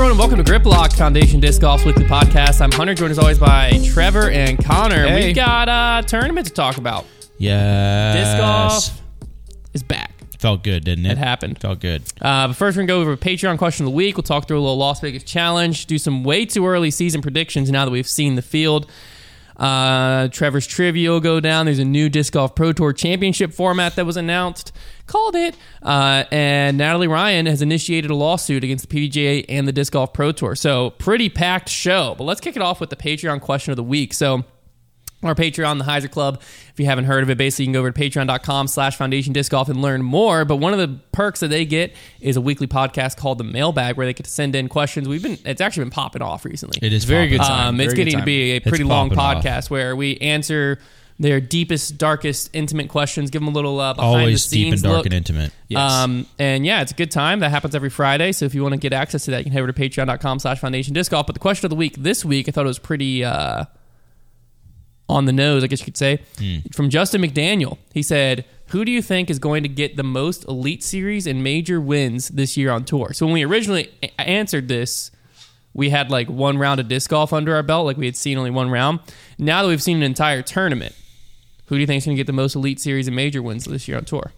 everyone, and welcome to Grip Lock, Foundation Disc Golf's weekly podcast. I'm Hunter, joined as always by Trevor and Connor. Hey. We've got a tournament to talk about. Yes. Disc golf is back. Felt good, didn't it? It happened. Felt good. But first, we're going to go over a Patreon question of the week. We'll talk through a little Las Vegas challenge, do some way too early season predictions now that we've seen the field. Trevor's trivia will go down. There's a new Disc Golf Pro Tour championship format that was announced. Called it. And Natalie Ryan has initiated a lawsuit against the PDGA and the Disc Golf Pro Tour. So, pretty packed show. But let's kick it off with the Patreon question of the week. So, our Patreon, the Heiser Club, if you haven't heard of it, basically you can go over to patreon.com/foundationdiscgolf and learn more. But one of the perks that they get is a weekly podcast called The Mailbag, where they get to send in questions. It's actually been popping off recently. It is very good time. It's getting to be a pretty long podcast where we answer their deepest, darkest, intimate questions. Give them a little behind the scenes look. Always deep and dark and intimate. Yes. And yeah, it's a good time. That happens every Friday. So if you want to get access to that, you can head over to patreon.com/foundationdiscgolf. But the question of the week this week, I thought it was pretty... on the nose, I guess you could say, from Justin McDaniel. He said, who do you think is going to get the most Elite Series and major wins this year on tour? So when we originally answered this, we had like one round of disc golf under our belt. Like we had seen only one round. Now that we've seen an entire tournament, who do you think is going to get the most Elite Series and major wins this year on tour?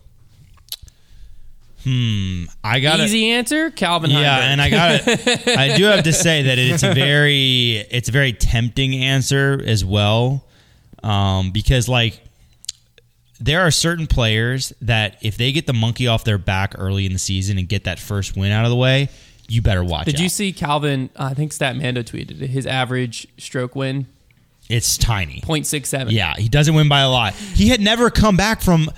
I got easy answer, Calvin Heimburg. Yeah, and I got it. I do have to say that it's a very tempting answer as well. Because like there are certain players that if they get the monkey off their back early in the season and get that first win out of the way, you better watch out. Did you see Calvin, I think Statmando tweeted his average stroke win? It's tiny. 0.67. Yeah, he doesn't win by a lot. He had never come back from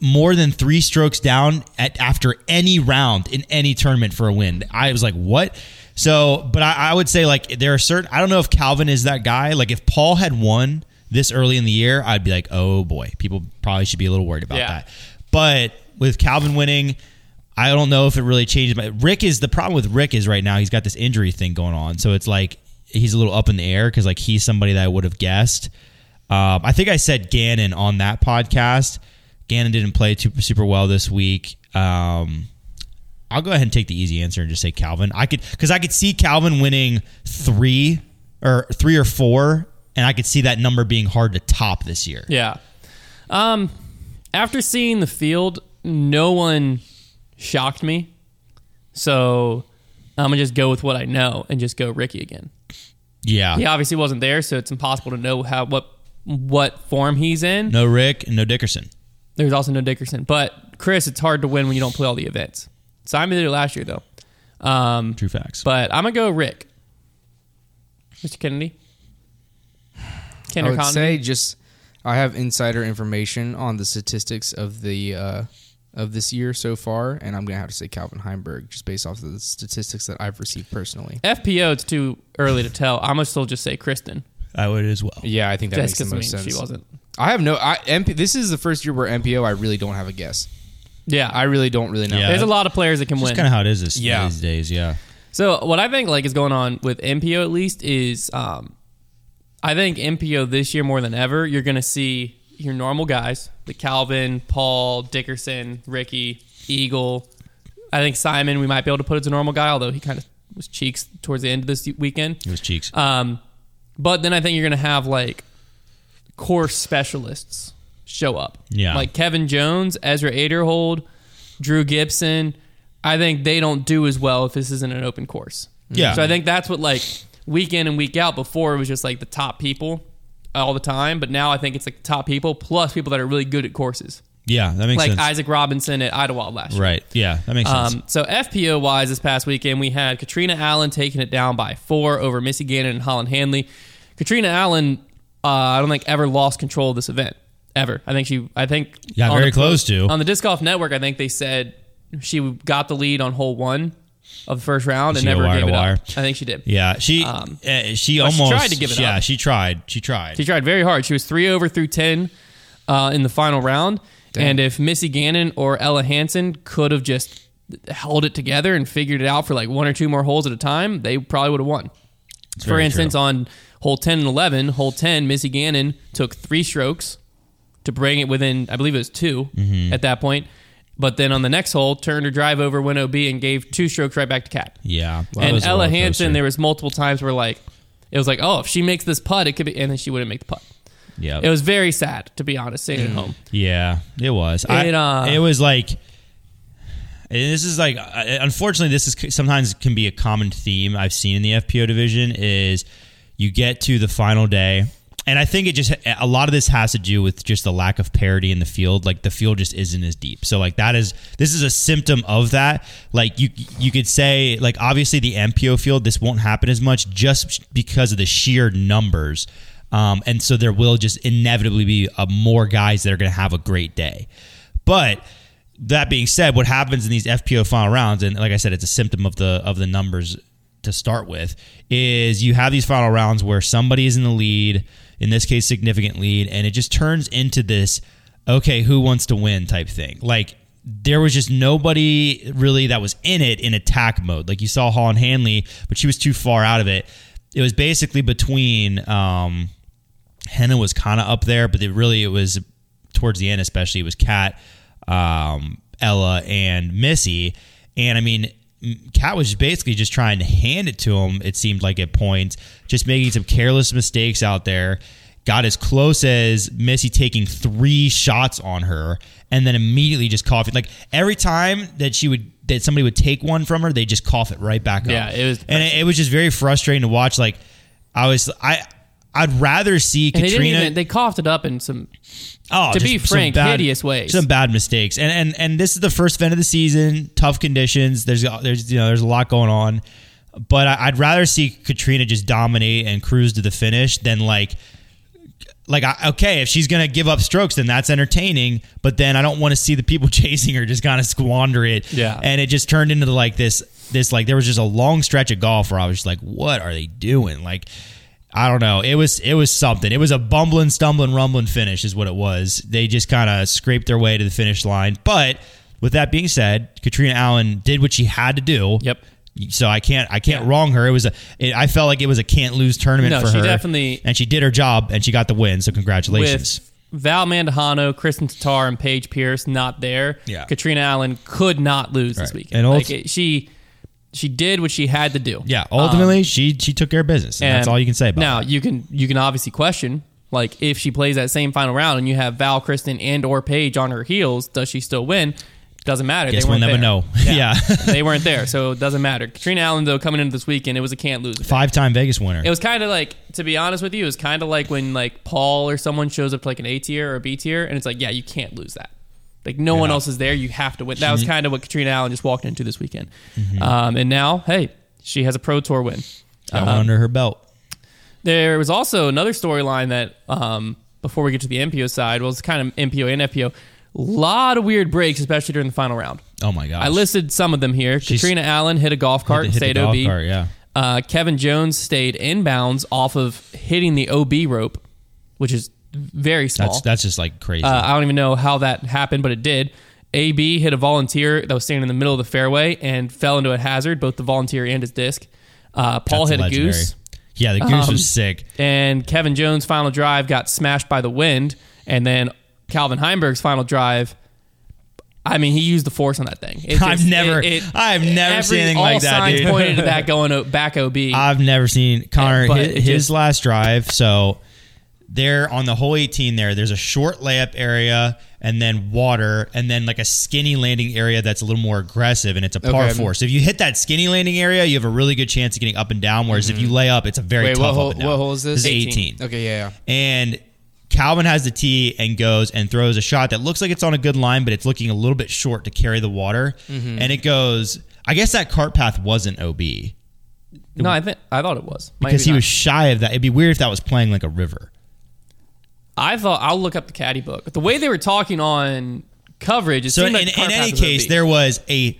more than 3 strokes down after any round in any tournament for a win. I was like, what? So, but I would say like there are certain, I don't know if Calvin is that guy. Like if Paul had won this early in the year, I'd be like, oh boy, people probably should be a little worried about that. But with Calvin winning, I don't know if it really changes. But the problem with Rick is right now, he's got this injury thing going on. So it's like, he's a little up in the air because like he's somebody that I would have guessed. I think I said Gannon on that podcast. Gannon didn't play super well this week. I'll go ahead and take the easy answer and just say Calvin. I could see Calvin winning 3 or 4. And I could see that number being hard to top this year. Yeah. After seeing the field, no one shocked me. So I'm going to just go with what I know and just go Ricky again. Yeah. He obviously wasn't there, so it's impossible to know what form he's in. No Rick and no Dickerson. There's also no Dickerson. But, Chris, it's hard to win when you don't play all the events. Simon did it last year, though. True facts. But I'm going to go Rick. Mr. Kennedy? I would say I have insider information on the statistics of the of this year so far, and I'm going to have to say Calvin Heimburg just based off of the statistics that I've received personally. FPO, it's too early to tell. I'm going to still just say Kristen. I would as well. Yeah, I think that makes the most sense. She wasn't. I have no... this is the first year where MPO, I really don't have a guess. Yeah. I really don't really know. Yeah. There's a lot of players that can win. That's kind of how it is these days, yeah. So what I think like is going on with MPO at least is... I think MPO this year more than ever, you're going to see your normal guys, the Calvin, Paul, Dickerson, Ricky, Eagle. I think Simon, we might be able to put as a normal guy, although he kind of was cheeks towards the end of this weekend. He was cheeks. But then I think you're going to have like course specialists show up. Yeah. Like Kevin Jones, Ezra Aderhold, Drew Gibson. I think they don't do as well if this isn't an open course. Yeah. So I think that's what like... week in and week out. Before it was just like the top people all the time, but now I think it's like top people plus people that are really good at courses. Yeah, that makes sense. Like Isaac Robinson at Idlewild last year. Right, yeah, that makes sense. So FPO-wise, this past weekend, we had Katrina Allen taking it down by 4 over Missy Gannon and Holland Hanley. Katrina Allen, I don't think ever lost control of this event, ever. I think yeah, very close to. On the Disc Golf Network, I think they said she got the lead on hole 1 of the first round and never gave it up. I think she did. Yeah, she almost tried to give it up. Yeah, she tried. She tried very hard. She was 3 over through 10 in the final round. Damn. And if Missy Gannon or Ella Hansen could have just held it together and figured it out for like 1 or 2 more holes at a time, they probably would have won. For instance, on hole 10 and 11, hole 10, Missy Gannon took 3 strokes to bring it within, I believe it was 2 at that point. But then on the next hole, turned her drive over, went OB, and gave two strokes right back to Kat. Yeah. Well, and Ella Hansen, there was multiple times where, like, it was like, oh, if she makes this putt, it could be... And then she wouldn't make the putt. Yeah. It was very sad, to be honest, staying at home. Yeah, it was. It was like... And this is like... Unfortunately, this is sometimes can be a common theme I've seen in the FPO division is you get to the final day... And I think it just, a lot of this has to do with just the lack of parity in the field. Like the field just isn't as deep. So like that is, this is a symptom of that. Like you could say like, obviously the MPO field, this won't happen as much just because of the sheer numbers. And so there will just inevitably be more guys that are going to have a great day. But that being said, what happens in these FPO final rounds, and like I said, it's a symptom of the numbers to start with, is you have these final rounds where somebody is in the lead, in this case, significant lead, and it just turns into this, okay, who wants to win type thing. Like, there was just nobody really that was in it in attack mode. Like, you saw Holland Hanley, but she was too far out of it. It was basically between, Henna was kind of up there, but it was towards the end especially, it was Kat, Ella, and Missy. And, I mean... Kat was basically just trying to hand it to him, it seemed like at points, just making some careless mistakes out there. Got as close as Missy taking three shots on her and then immediately just coughing. Like every time that somebody would take one from her, they just cough it right back up. Yeah, it was, and it was just very frustrating to watch. Like I'd rather see Katrina. They coughed it up in some, to be frank, hideous ways. Some bad mistakes, and this is the first event of the season. Tough conditions. There's a lot going on, but I'd rather see Katrina just dominate and cruise to the finish than okay, if she's gonna give up strokes, then that's entertaining. But then I don't want to see the people chasing her just kind of squander it. Yeah, and it just turned into like this like there was just a long stretch of golf where I was just like, what are they doing? Like. I don't know. It was something. It was a bumbling, stumbling, rumbling finish is what it was. They just kind of scraped their way to the finish line. But with that being said, Katrina Allen did what she had to do. Yep. So I can't wrong her. I felt like it was a can't lose tournament for her. No, she definitely. And she did her job and she got the win. So congratulations. With Val Mandujano, Kristen Tattar, and Paige Pierce not there. Yeah. Katrina Allen could not lose this weekend. And she did what she had to do. Yeah, ultimately, she took care of business, and that's all you can say about it. Now, you can obviously question, like, if she plays that same final round and you have Val, Kristen, and or Paige on her heels, does she still win? Doesn't matter. Guess we'll never know. Yeah. They weren't there, so it doesn't matter. Katrina Allen, though, coming into this weekend, it was a can't lose. Five-time Vegas winner. It was kind of like, to be honest with you, it was kind of like when, like, Paul or someone shows up to, like, an A tier or a B tier, and it's like, yeah, you can't lose that. Like, no one else is there. You have to win. That was kind of what Katrina Allen just walked into this weekend. Mm-hmm. And now, hey, she has a Pro Tour win. Under her belt. There was also another storyline that, before we get to the MPO side, well, it's kind of MPO and FPO. A lot of weird breaks, especially during the final round. Oh, my gosh. I listed some of them here. Katrina Allen hit a golf cart and stayed OB. Yeah. Kevin Jones stayed inbounds off of hitting the OB rope, which is... very small. That's just like crazy. I don't even know how that happened, but it did. A B hit a volunteer that was standing in the middle of the fairway and fell into a hazard, both the volunteer and his disc. Paul hit legendary. A goose. Yeah, the goose was sick. And Kevin Jones' final drive got smashed by the wind. And then Calvin Heimburg's final drive, I mean, he used the force on that thing. I've never seen anything like that, dude. All signs pointed to that going back OB. I've never seen Connor hit his last drive, so... There on the hole 18 there's a short layup area and then water and then like a skinny landing area that's a little more aggressive and it's a par four. So if you hit that skinny landing area, you have a really good chance of getting up and down. Whereas if you lay up, it's a very tough hole, up and down. What hole is this? This is 18. Okay, yeah. And Calvin has the tee and goes and throws a shot that looks like it's on a good line, but it's looking a little bit short to carry the water. Mm-hmm. And it goes, I guess that cart path wasn't OB. No, I thought it was. Because he was shy of that. It'd be weird if that was playing like a river. I thought I'll look up the caddy book. The way they were talking on coverage, in any case, there was a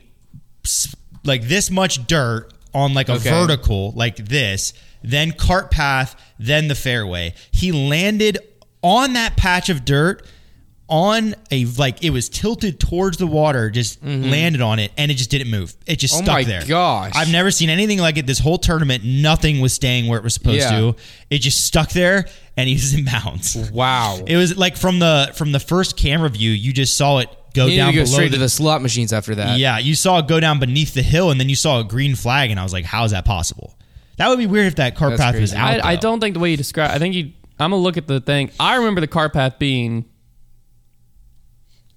like this much dirt on like a vertical like this, then cart path, then the fairway. He landed on that patch of dirt on a like it was tilted towards the water, just landed on it, and it just didn't move. It just stuck there. Oh my gosh! I've never seen anything like it. This whole tournament, nothing was staying where it was supposed to. It just stuck there. And he was in bounds. Wow. It was like from the first camera view, you just saw it go down below. You straight to the slot machines after that. Yeah, you saw it go down beneath the hill, and then you saw a green flag, and I was like, how is that possible? That would be weird if that cart path was out. I don't think the way you describe it. I think you... I'm going to look at the thing. I remember the cart path being...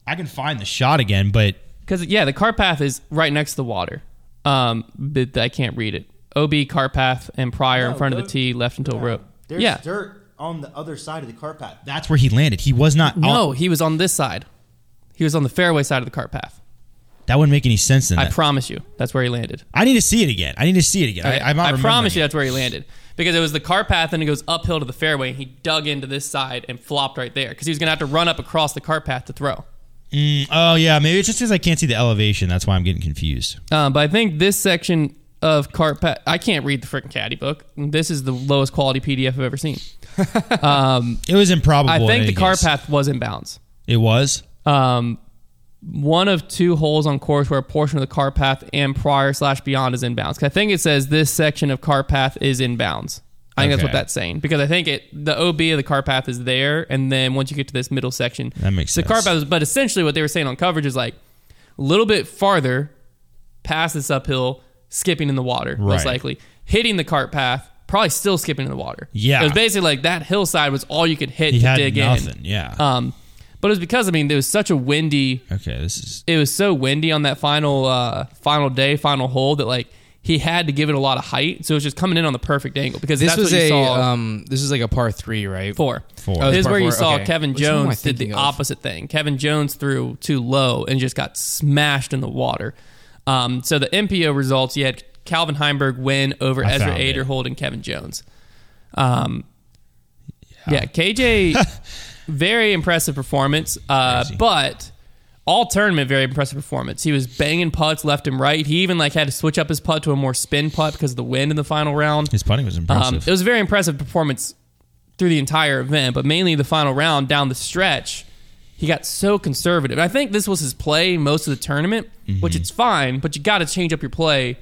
I can find the shot again, but... Because, yeah, the cart path is right next to the water. But I can't read it. OB, cart path, and prior in front of the tee, left until rope. There's dirt on the other side of the cart path. That's where he landed. He was not... No, he was on this side. He was on the fairway side of the cart path. That wouldn't make any sense then. I promise you, that's where he landed. I need to see it again. Okay. I promise you that's where he landed. Because it was the cart path and it goes uphill to the fairway. And he dug into this side and flopped right there. Because he was going to have to run up across the cart path to throw. Oh, yeah. Maybe it's just because I can't see the elevation. That's why I'm getting confused. But I think this section of cart path... I can't read the freaking caddy book. This is the lowest quality PDF I've ever seen. It was improbable. I think the cart path was in bounds. It was? One of two holes on course where a portion of the cart path and prior/beyond is in bounds. I think it says this section of cart path is in bounds. I think that's what that's saying. Because I think the OB of the cart path is there, and then once you get to this middle section... That makes sense. The cart path, but essentially what they were saying on coverage is like, a little bit farther past this uphill, skipping in the water, most likely. Hitting the cart path, probably still skipping in the water. Yeah. It was basically like that hillside was all you could hit to dig nothing in. Yeah. But it was because, I mean, it was such a windy... Okay, this is... It was so windy on that final hole that, like, he had to give it a lot of height. So it was just coming in on the perfect angle because this was what you saw. This was like a par three, right? Four. Oh, this is where you saw Kevin Jones did the opposite thing. Kevin Jones threw too low and just got smashed in the water. So the MPO results, you had Calvin Heimburg win over Ezra Aderhold and Kevin Jones. KJ... Very impressive performance, but all-tournament very impressive performance. He was banging putts left and right. He even had to switch up his putt to a more spin putt because of the wind in the final round. His putting was impressive. It was a very impressive performance through the entire event, but mainly the final round down the stretch, he got so conservative. I think this was his play most of the tournament, which it's fine, but you got to change up your play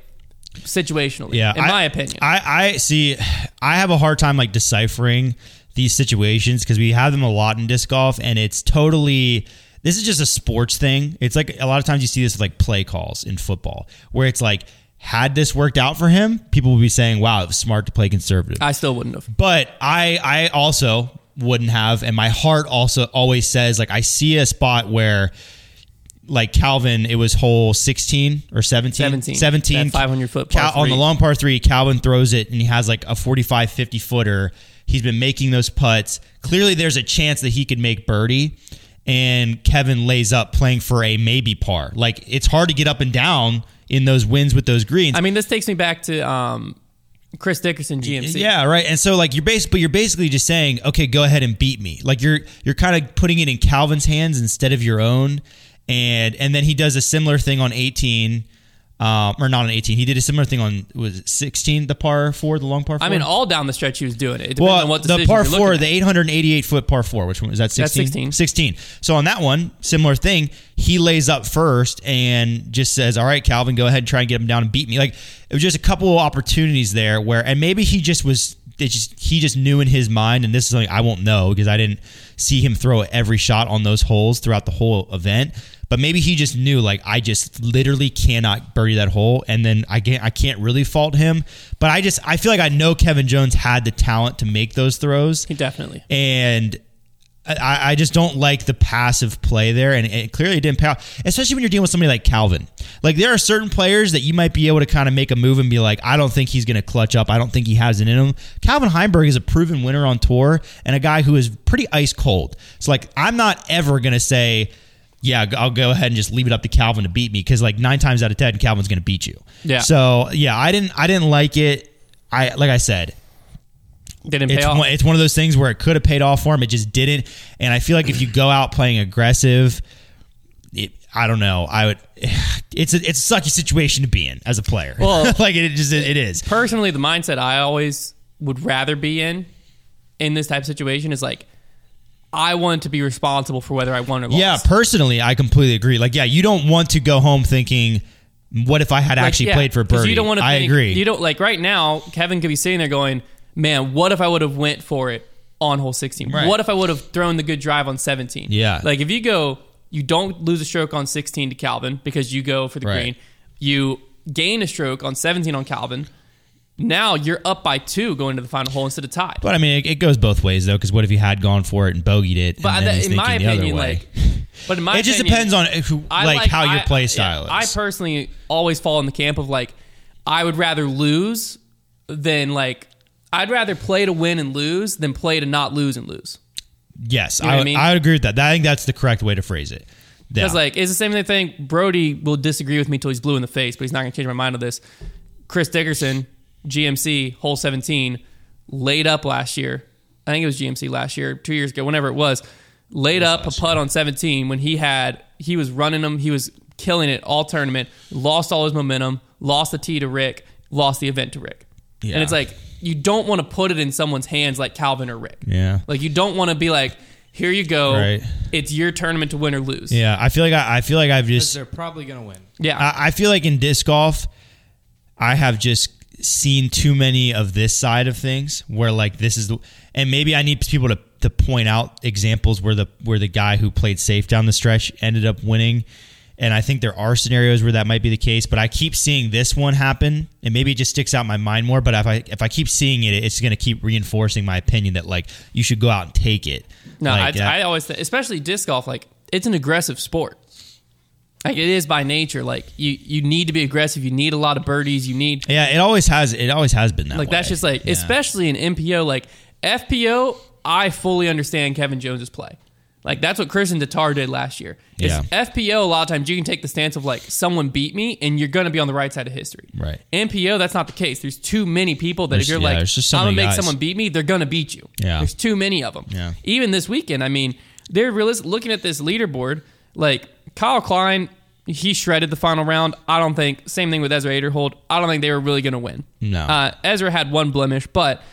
situationally, in my opinion. I see, I have a hard time deciphering these situations because we have them a lot in disc golf, and it's totally... This is just a sports thing. It's like a lot of times you see this with play calls in football where it's like, had this worked out for him, people would be saying, wow, it was smart to play conservative. I still wouldn't have. But I also wouldn't have, and my heart also always says, I see a spot where... Calvin, it was hole 16 or 17. 17. 500-foot par three. On the long par three, Calvin throws it, and he has a 45, 50-footer. He's been making those putts. Clearly, there's a chance that he could make birdie, and Kevin lays up playing for a maybe par. It's hard to get up and down in those winds with those greens. I mean, this takes me back to... Chris Dickerson, GMC. Yeah, right. And so you're basically just saying, okay, go ahead and beat me. You're kind of putting it in Calvin's hands instead of your own. And then he does a similar thing on 18, or not on 18. He did a similar thing on 16, the par four, the long par four. I mean, all down the stretch he was doing it. It depends on what the par four, the 888-foot par four, which one was that? 16? That's 16. 16. So on that one, similar thing. He lays up first and just says, "All right, Calvin, go ahead and try and get him down and beat me." It was just a couple of opportunities there where, and maybe he just was. He just knew in his mind, and this is something I won't know because I didn't see him throw every shot on those holes throughout the whole event. But maybe he just knew, I just literally cannot birdie that hole, and then I can't really fault him. But I feel like I know Kevin Jones had the talent to make those throws. He definitely. And I just don't like the passive play there, and it clearly didn't pay off, especially when you're dealing with somebody like Calvin. There are certain players that you might be able to kind of make a move and be like, I don't think he's going to clutch up. I don't think he has it in him. Calvin Heimburg is a proven winner on tour and a guy who is pretty ice cold. So, I'm not ever going to say, yeah, I'll go ahead and just leave it up to Calvin to beat me because, 9 times out of 10, Calvin's going to beat you. Yeah. So, yeah, I didn't like it. Like I said... Didn't pay off. It's one of those things where it could have paid off for him. It just didn't. And I feel like if you go out playing aggressive, I don't know. It's a sucky situation to be in as a player. Well, it is. Personally, the mindset I always would rather be in this type of situation is I want to be responsible for whether I won or lost. Yeah, personally, I completely agree. You don't want to go home thinking, what if I had actually played for birdie? You don't want to think, I agree. You don't right now. Kevin could be sitting there going, man, what if I would have went for it on hole 16? Right. What if I would have thrown the good drive on 17? Yeah. If you go, you don't lose a stroke on 16 to Calvin because you go for the green. You gain a stroke on 17 on Calvin. Now you're up by 2 going to the final hole instead of tied. But I mean, it goes both ways though, because what if you had gone for it and bogeyed it? But and in my opinion, like, but in my it just depends on who, like how your play style is. I personally always fall in the camp of like, I would rather lose than like, I'd rather play to win and lose than play to not lose and lose. Yes, you know I would agree with that. I think that's the correct way to phrase it. Because like, it's the same thing. Brody will disagree with me till he's blue in the face, but he's not going to change my mind on this. Chris Dickerson, GMC, hole 17, laid up last year. I think it was GMC last year, 2 years ago, whenever it was. Laid up a putt on 17 when he was running them. He was killing it all tournament. Lost all his momentum. Lost the tee to Rick. Lost the event to Rick. Yeah. And it's like, you don't want to put it in someone's hands like Calvin or Rick. Yeah. Like, you don't want to be like, here you go. Right. It's your tournament to win or lose. Yeah. I feel like I've just... 'Cause they're probably going to win. Yeah. I feel like in disc golf, I have just seen too many of this side of things where like this is... And maybe I need people to point out examples where the guy who played safe down the stretch ended up winning. And I think there are scenarios where that might be the case, but I keep seeing this one happen, and maybe it just sticks out in my mind more, but if I keep seeing it, it's going to keep reinforcing my opinion that, like, you should go out and take it. No, like, I always think, especially disc golf, like, it's an aggressive sport. Like, it is by nature. Like, you need to be aggressive. You need a lot of birdies. You need... Yeah, it always has been that like, way. Like, that's just, like, especially in MPO, like, FPO, I fully understand Kevin Jones's play. Like, that's what Kristen Tattar did last year. It's FPO, a lot of times, you can take the stance of, like, someone beat me, and you're going to be on the right side of history. Right. MPO, that's not the case. There's too many people that if you're like, so I'm going to make someone beat me, they're going to beat you. Yeah. There's too many of them. Yeah. Even this weekend, I mean, they're realistic. Looking at this leaderboard, like, Kyle Klein, he shredded the final round. I don't think, same thing with Ezra Aderhold, I don't think they were really going to win. No. Ezra had one blemish, but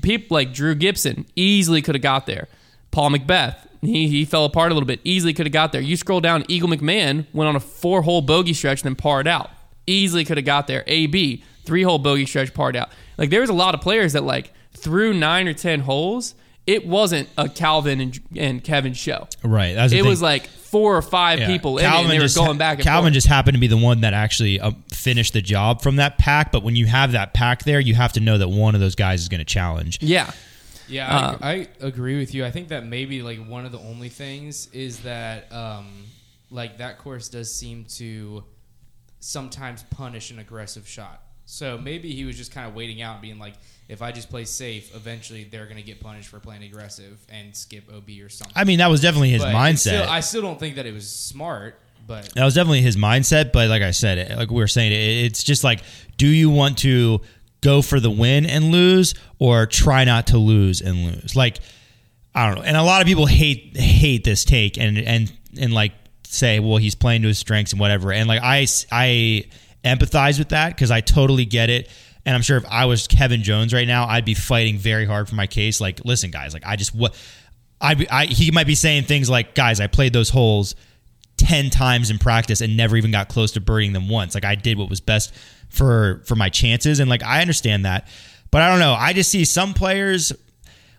people like Drew Gibson easily could have got there. Paul McBeth. He fell apart a little bit. Easily could have got there. You scroll down, Eagle McMahon went on a 4-hole bogey stretch and then parred out. Easily could have got there. A B, 3-hole bogey stretch, parred out. Like, there was a lot of players that, like, through 9 or 10 holes, it wasn't a Calvin and Kevin show. Right. It was like 4 or 5 people in it, and they were going back and Calvin forth. Just happened to be the one that actually finished the job from that pack. But when you have that pack there, you have to know that one of those guys is going to challenge. Yeah. Yeah, I agree with you. I think that maybe like one of the only things is that like that course does seem to sometimes punish an aggressive shot. So maybe he was just kind of waiting out and being like, if I just play safe, eventually they're going to get punished for playing aggressive and skip OB or something. I mean, that was definitely his mindset. I still don't think that it was smart. But that was definitely his mindset. But like I said, like we were saying, it's just like, do you want to go for the win and lose, or try not to lose and lose? Like, I don't know. And a lot of people hate this take and like say, well, he's playing to his strengths and whatever. And like, I empathize with that because I totally get it. And I'm sure if I was Kevin Jones right now, I'd be fighting very hard for my case. Like, listen, guys, like he might be saying things like, guys, I played those holes 10 times in practice and never even got close to birding them once. Like, I did what was best for my chances. And like, I understand that, but I don't know. I just see some players,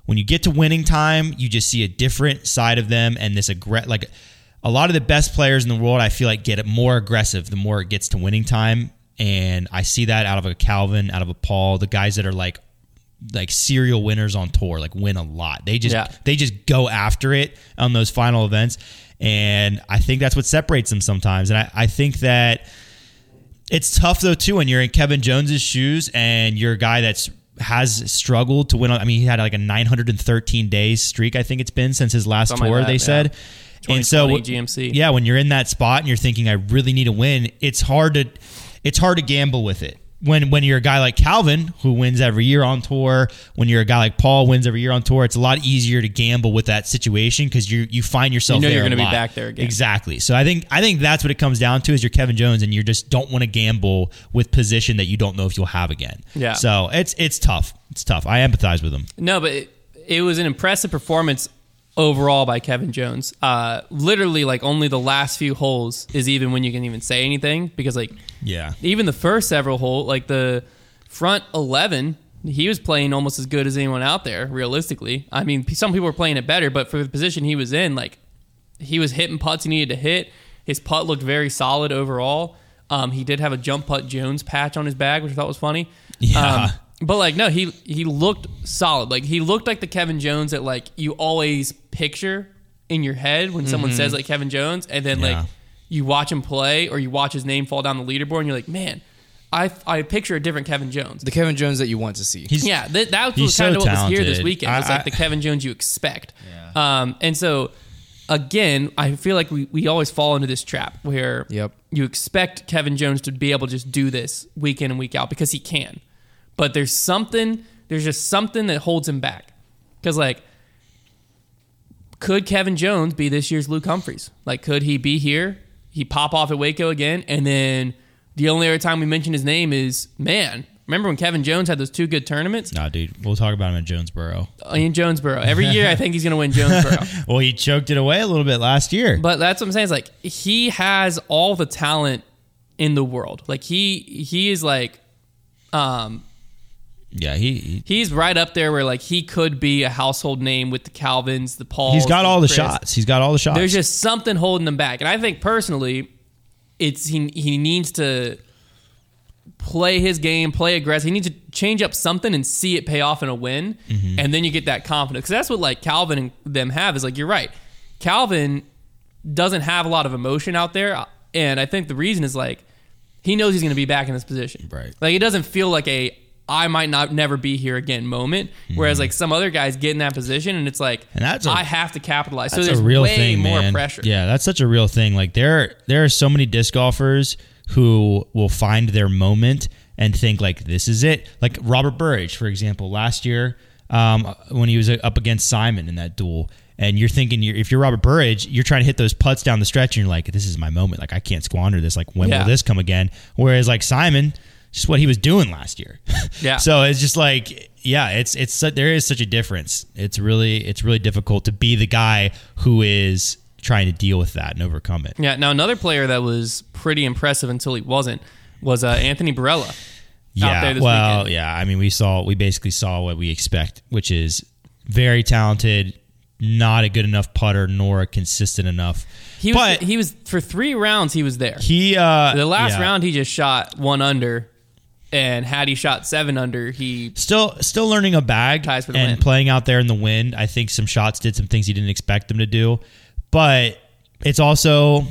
when you get to winning time, you just see a different side of them. And this like a lot of the best players in the world, I feel like get more aggressive the more it gets to winning time. And I see that out of a Calvin, out of a Paul, the guys that are like serial winners on tour, like win a lot. They just go after it on those final events. And I think that's what separates them sometimes. And I think that it's tough though too when you're in Kevin Jones's shoes and you're a guy that has struggled to win. I mean, he had like a 913 day streak, I think it's been, since his last tour, like that, they said. And so GMC. Yeah, when you're in that spot and you're thinking, I really need to win, it's hard to gamble with it. When you're a guy like Calvin, who wins every year on tour, when you're a guy like Paul, wins every year on tour, it's a lot easier to gamble with that situation because you find yourself there. You know you're going to be back there again. Exactly. So I think that's what it comes down to is you're Kevin Jones and you just don't want to gamble with position that you don't know if you'll have again. Yeah. So it's tough. It's tough. I empathize with him. No, but it was an impressive performance overall by Kevin Jones. Literally, like, only the last few holes is even when you can even say anything because, like... Yeah. Even the first several holes, like the front 11, he was playing almost as good as anyone out there, realistically. I mean, some people were playing it better, but for the position he was in, like, he was hitting putts he needed to hit. His putt looked very solid overall. He did have a Jump Putt Jones patch on his bag, which I thought was funny. Yeah. But like, no, he looked solid. Like, he looked like the Kevin Jones that like you always picture in your head when someone says like Kevin Jones, and then like you watch him play or you watch his name fall down the leaderboard, and you're like, man, I picture a different Kevin Jones. The Kevin Jones that you want to see. That was kind of what was here this weekend. It's like the Kevin Jones you expect. Yeah. And so, again, I feel like we always fall into this trap where you expect Kevin Jones to be able to just do this week in and week out because he can. But there's just something that holds him back. Because, like, could Kevin Jones be this year's Luke Humphreys? Like, could he be here? He pop off at Waco again, and then... The only other time we mention his name is, man, remember when Kevin Jones had those two good tournaments? Nah, dude, we'll talk about him in Jonesboro. Every year I think he's going to win Jonesboro. Well, he choked it away a little bit last year. But that's what I'm saying. It's like, he has all the talent in the world. Like, he is like... yeah, he's right up there where like he could be a household name with the Calvins, the Pauls. He's got all the shots. There's just something holding him back. And I think personally... It's he needs to play his game, play aggressive. He needs to change up something and see it pay off in a win, and then you get that confidence. Because that's what like Calvin and them have is like, you're right. Calvin doesn't have a lot of emotion out there, and I think the reason is like he knows he's going to be back in this position. Right. Like, it doesn't feel like a I might not never be here again moment. Whereas like some other guys get in that position and it's like, and I have to capitalize. So there's a real way more pressure. Yeah, that's such a real thing. Like there are so many disc golfers who will find their moment and think like this is it. Like Robert Burridge, for example, last year when he was up against Simon in that duel. And you're thinking, if you're Robert Burridge, you're trying to hit those putts down the stretch and you're like, this is my moment. Like, I can't squander this. Like, when will this come again? Whereas like Simon... Just what he was doing last year. Yeah. So it's just like, yeah, it's there is such a difference. It's really difficult to be the guy who is trying to deal with that and overcome it. Yeah. Now another player that was pretty impressive until he wasn't was Anthony Barella. Out there this weekend. Yeah. I mean, we basically saw what we expect, which is very talented, not a good enough putter, nor a consistent enough. He was for three rounds. He was there. The last round he just shot 1 under. And had he shot 7 under, he... Still learning a bag and win. Playing out there in the wind. I think some shots did some things he didn't expect them to do. But it's also...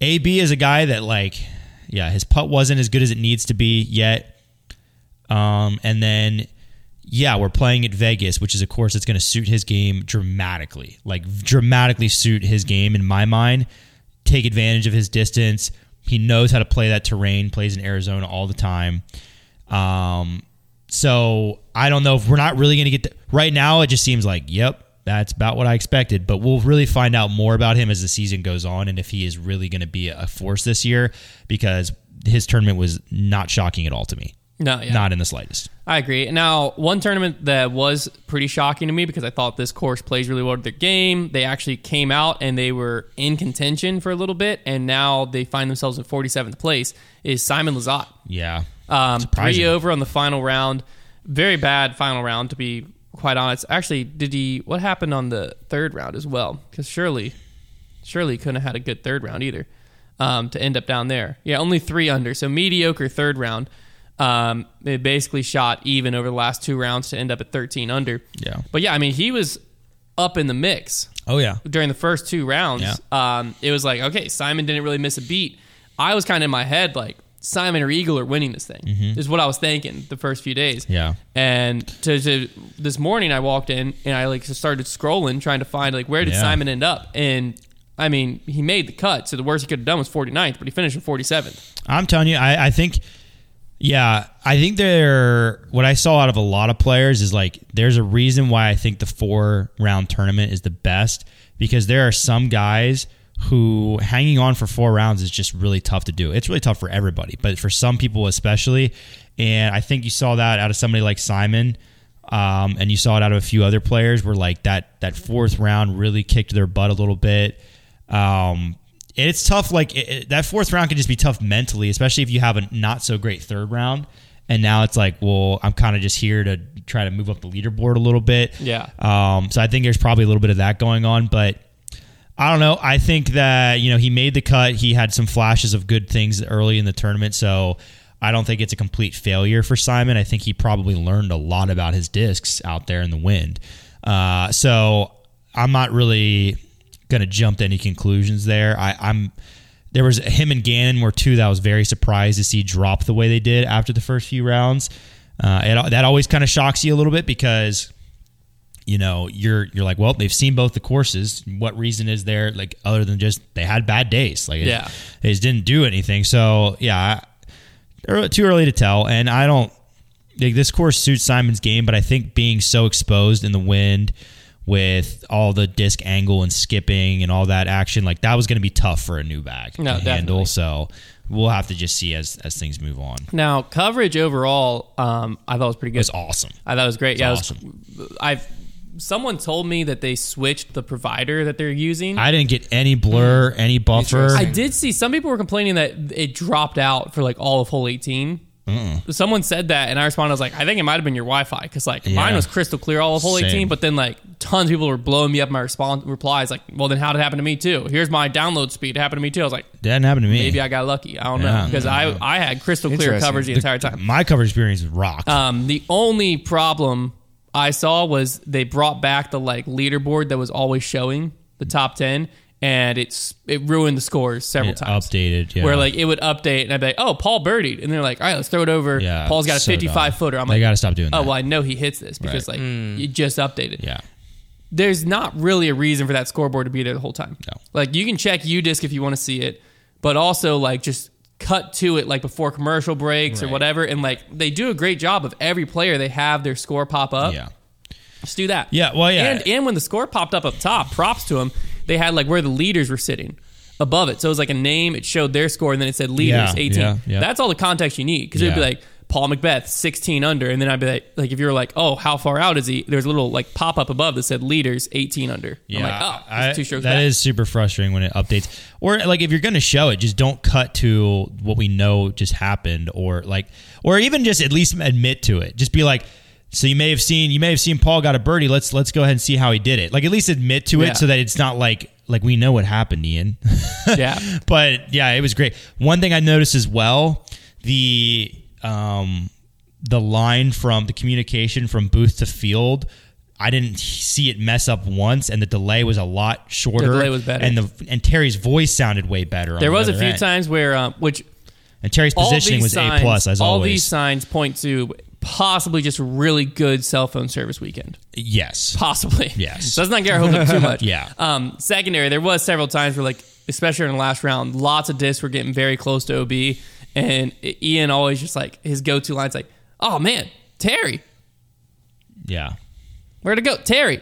A B is a guy that, like... Yeah, his putt wasn't as good as it needs to be yet. And then... Yeah, we're playing at Vegas, which is a course that's going to suit his game dramatically. Like, dramatically suit his game, in my mind. Take advantage of his distance... He knows how to play that terrain, plays in Arizona all the time. So I don't know if we're not really going to get... Right now, it just seems like, yep, that's about what I expected. But we'll really find out more about him as the season goes on and if he is really going to be a force this year, because his tournament was not shocking at all to me. No, yeah. Not in the slightest. I agree. Now, one tournament that was pretty shocking to me because I thought this course plays really well to their game. They actually came out and they were in contention for a little bit, and now they find themselves in 47th place is Simon Lizotte. Yeah. 3 over on the final round. Very bad final round, to be quite honest. Actually, what happened on the third round as well? Because surely he couldn't have had a good third round either to end up down there. Yeah, only 3 under, so mediocre third round. They basically shot even over the last 2 rounds to end up at 13 under. Yeah. But yeah, I mean, he was up in the mix. Oh, yeah. During the first 2 rounds. Yeah. It was like, okay, Simon didn't really miss a beat. I was kind of in my head like, Simon or Eagle are winning this thing, is what I was thinking the first few days. Yeah. And to this morning, I walked in and I like started scrolling, trying to find like, where did Simon end up? And I mean, he made the cut. So the worst he could have done was 49th, but he finished in 47th. I'm telling you, I think... Yeah, I think what I saw out of a lot of players is like, there's a reason why I think the 4-round tournament is the best, because there are some guys who hanging on for 4 rounds is just really tough to do. It's really tough for everybody, but for some people especially. And I think you saw that out of somebody like Simon, and you saw it out of a few other players where like that 4th round really kicked their butt a little bit. It's tough, like, that 4th round can just be tough mentally, especially if you have a not-so-great 3rd round, and now it's like, well, I'm kind of just here to try to move up the leaderboard a little bit. Yeah. So I think there's probably a little bit of that going on, but I don't know. I think that, you know, he made the cut. He had some flashes of good things early in the tournament. So I don't think it's a complete failure for Simon. I think he probably learned a lot about his discs out there in the wind. So I'm not really going to jump to any conclusions there. There was him and Gannon were two that I was very surprised to see drop the way they did after the first few rounds. That always kind of shocks you a little bit because, you know, you're like, well, they've seen both the courses. What reason is there, like, other than just they had bad days? Like, yeah, they just didn't do anything. So yeah, too early to tell. And I don't like this course suits Simon's game, but I think being so exposed in the wind with all the disc angle and skipping and all that action, like that was going to be tough for a new bag to handle. So we'll have to just see as things move on. Now, coverage overall, I thought was pretty good. It was awesome. I thought it was great. It's awesome. Someone told me that they switched the provider that they're using. I didn't get any blur, any buffer. I did see some people were complaining that it dropped out for like all of hole 18. Someone said that, and I responded, I was like, I think it might have been your Wi-Fi, because like mine was crystal clear all of hole 18, but then like tons of people were blowing me up my replies, like, well, then how'd it happen to me too? Here's my download speed. It happened to me too. I was like, didn't happen to me. Maybe I got lucky. I don't know, because I had crystal clear coverage the entire time. My coverage experience rocked. The only problem I saw was they brought back the like leaderboard that was always showing the top 10. And it ruined the scores several times. Updated, yeah. Where like it would update, and I'd be like, "Oh, Paul birdied," and they're like, "All right, let's throw it over." Yeah, Paul's got a 55-footer. I'm like, "They got to stop doing that." Oh well, I know he hits this because like it just updated. Yeah, there's not really a reason for that scoreboard to be there the whole time. No, like you can check UDisc if you want to see it, but also like just cut to it like before commercial breaks or whatever. And like they do a great job of every player. They have their score pop up. Yeah, let's do that. Yeah, well, yeah, and when the score popped up top, props to him. They had like where the leaders were sitting above it. So it was like a name. It showed their score, and then it said leaders, 18. Yeah, yeah. That's all the context you need, because it would be like Paul Macbeth, 16 under. And then I'd be like if you were like, oh, how far out is he? There's a little like pop-up above that said leaders, 18 under. Yeah, I'm like, oh, it's 2 strokes back. That is super frustrating when it updates. Or like if you're going to show it, just don't cut to what we know just happened, or even just at least admit to it. Just be like, so you may have seen Paul got a birdie. Let's go ahead and see how he did it. Like at least admit to it so that it's not like we know what happened, Ian. Yeah. But yeah, it was great. One thing I noticed as well, the line from the communication from booth to field, I didn't see it mess up once, and the delay was a lot shorter. The delay was better, and Terry's voice sounded way better. There was a few times where and Terry's positioning was A plus as always. All these signs point to possibly just really good cell phone service weekend. Yes. Possibly. Yes. So let's not get our hopes up too much. Yeah. Secondary, there was several times where, like, especially in the last round, lots of discs were getting very close to OB, and Ian always just, like, his go-to line's like, oh, man, Terry. Yeah. Where'd it go? Terry.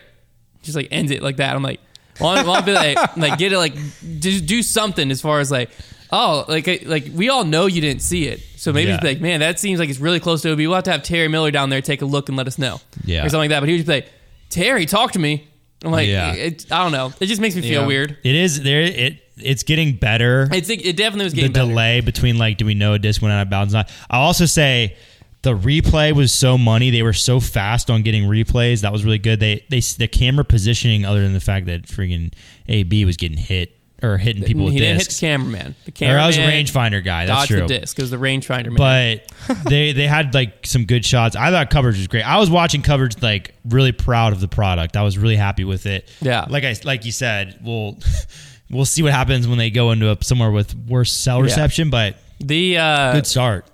Just, like, ends it like that. I'm like, well, I'll be like, get it, like, do something as far as, like, oh, like we all know you didn't see it. So maybe it's like, man, that seems like it's really close to OB. We'll have to have Terry Miller down there take a look and let us know. Yeah. Or something like that. But he would just be like, Terry, talk to me. I'm like, I don't know. It just makes me feel weird. It is. It's getting better. It definitely was getting better. The delay between, like, do we know a disc went out of bounds or not? I'll also say the replay was so money. They were so fast on getting replays. That was really good. The camera positioning, other than the fact that freaking AB was getting hit. Or hitting people with discs. He didn't hit the cameraman. Or I was a rangefinder guy. That's true. Dodged the disc. It was the rangefinder man. But they had like some good shots. I thought coverage was great. I was watching coverage, like, really proud of the product. I was really happy with it. Yeah. Like you said, we'll see what happens when they go into somewhere with worse cell reception. But the good start.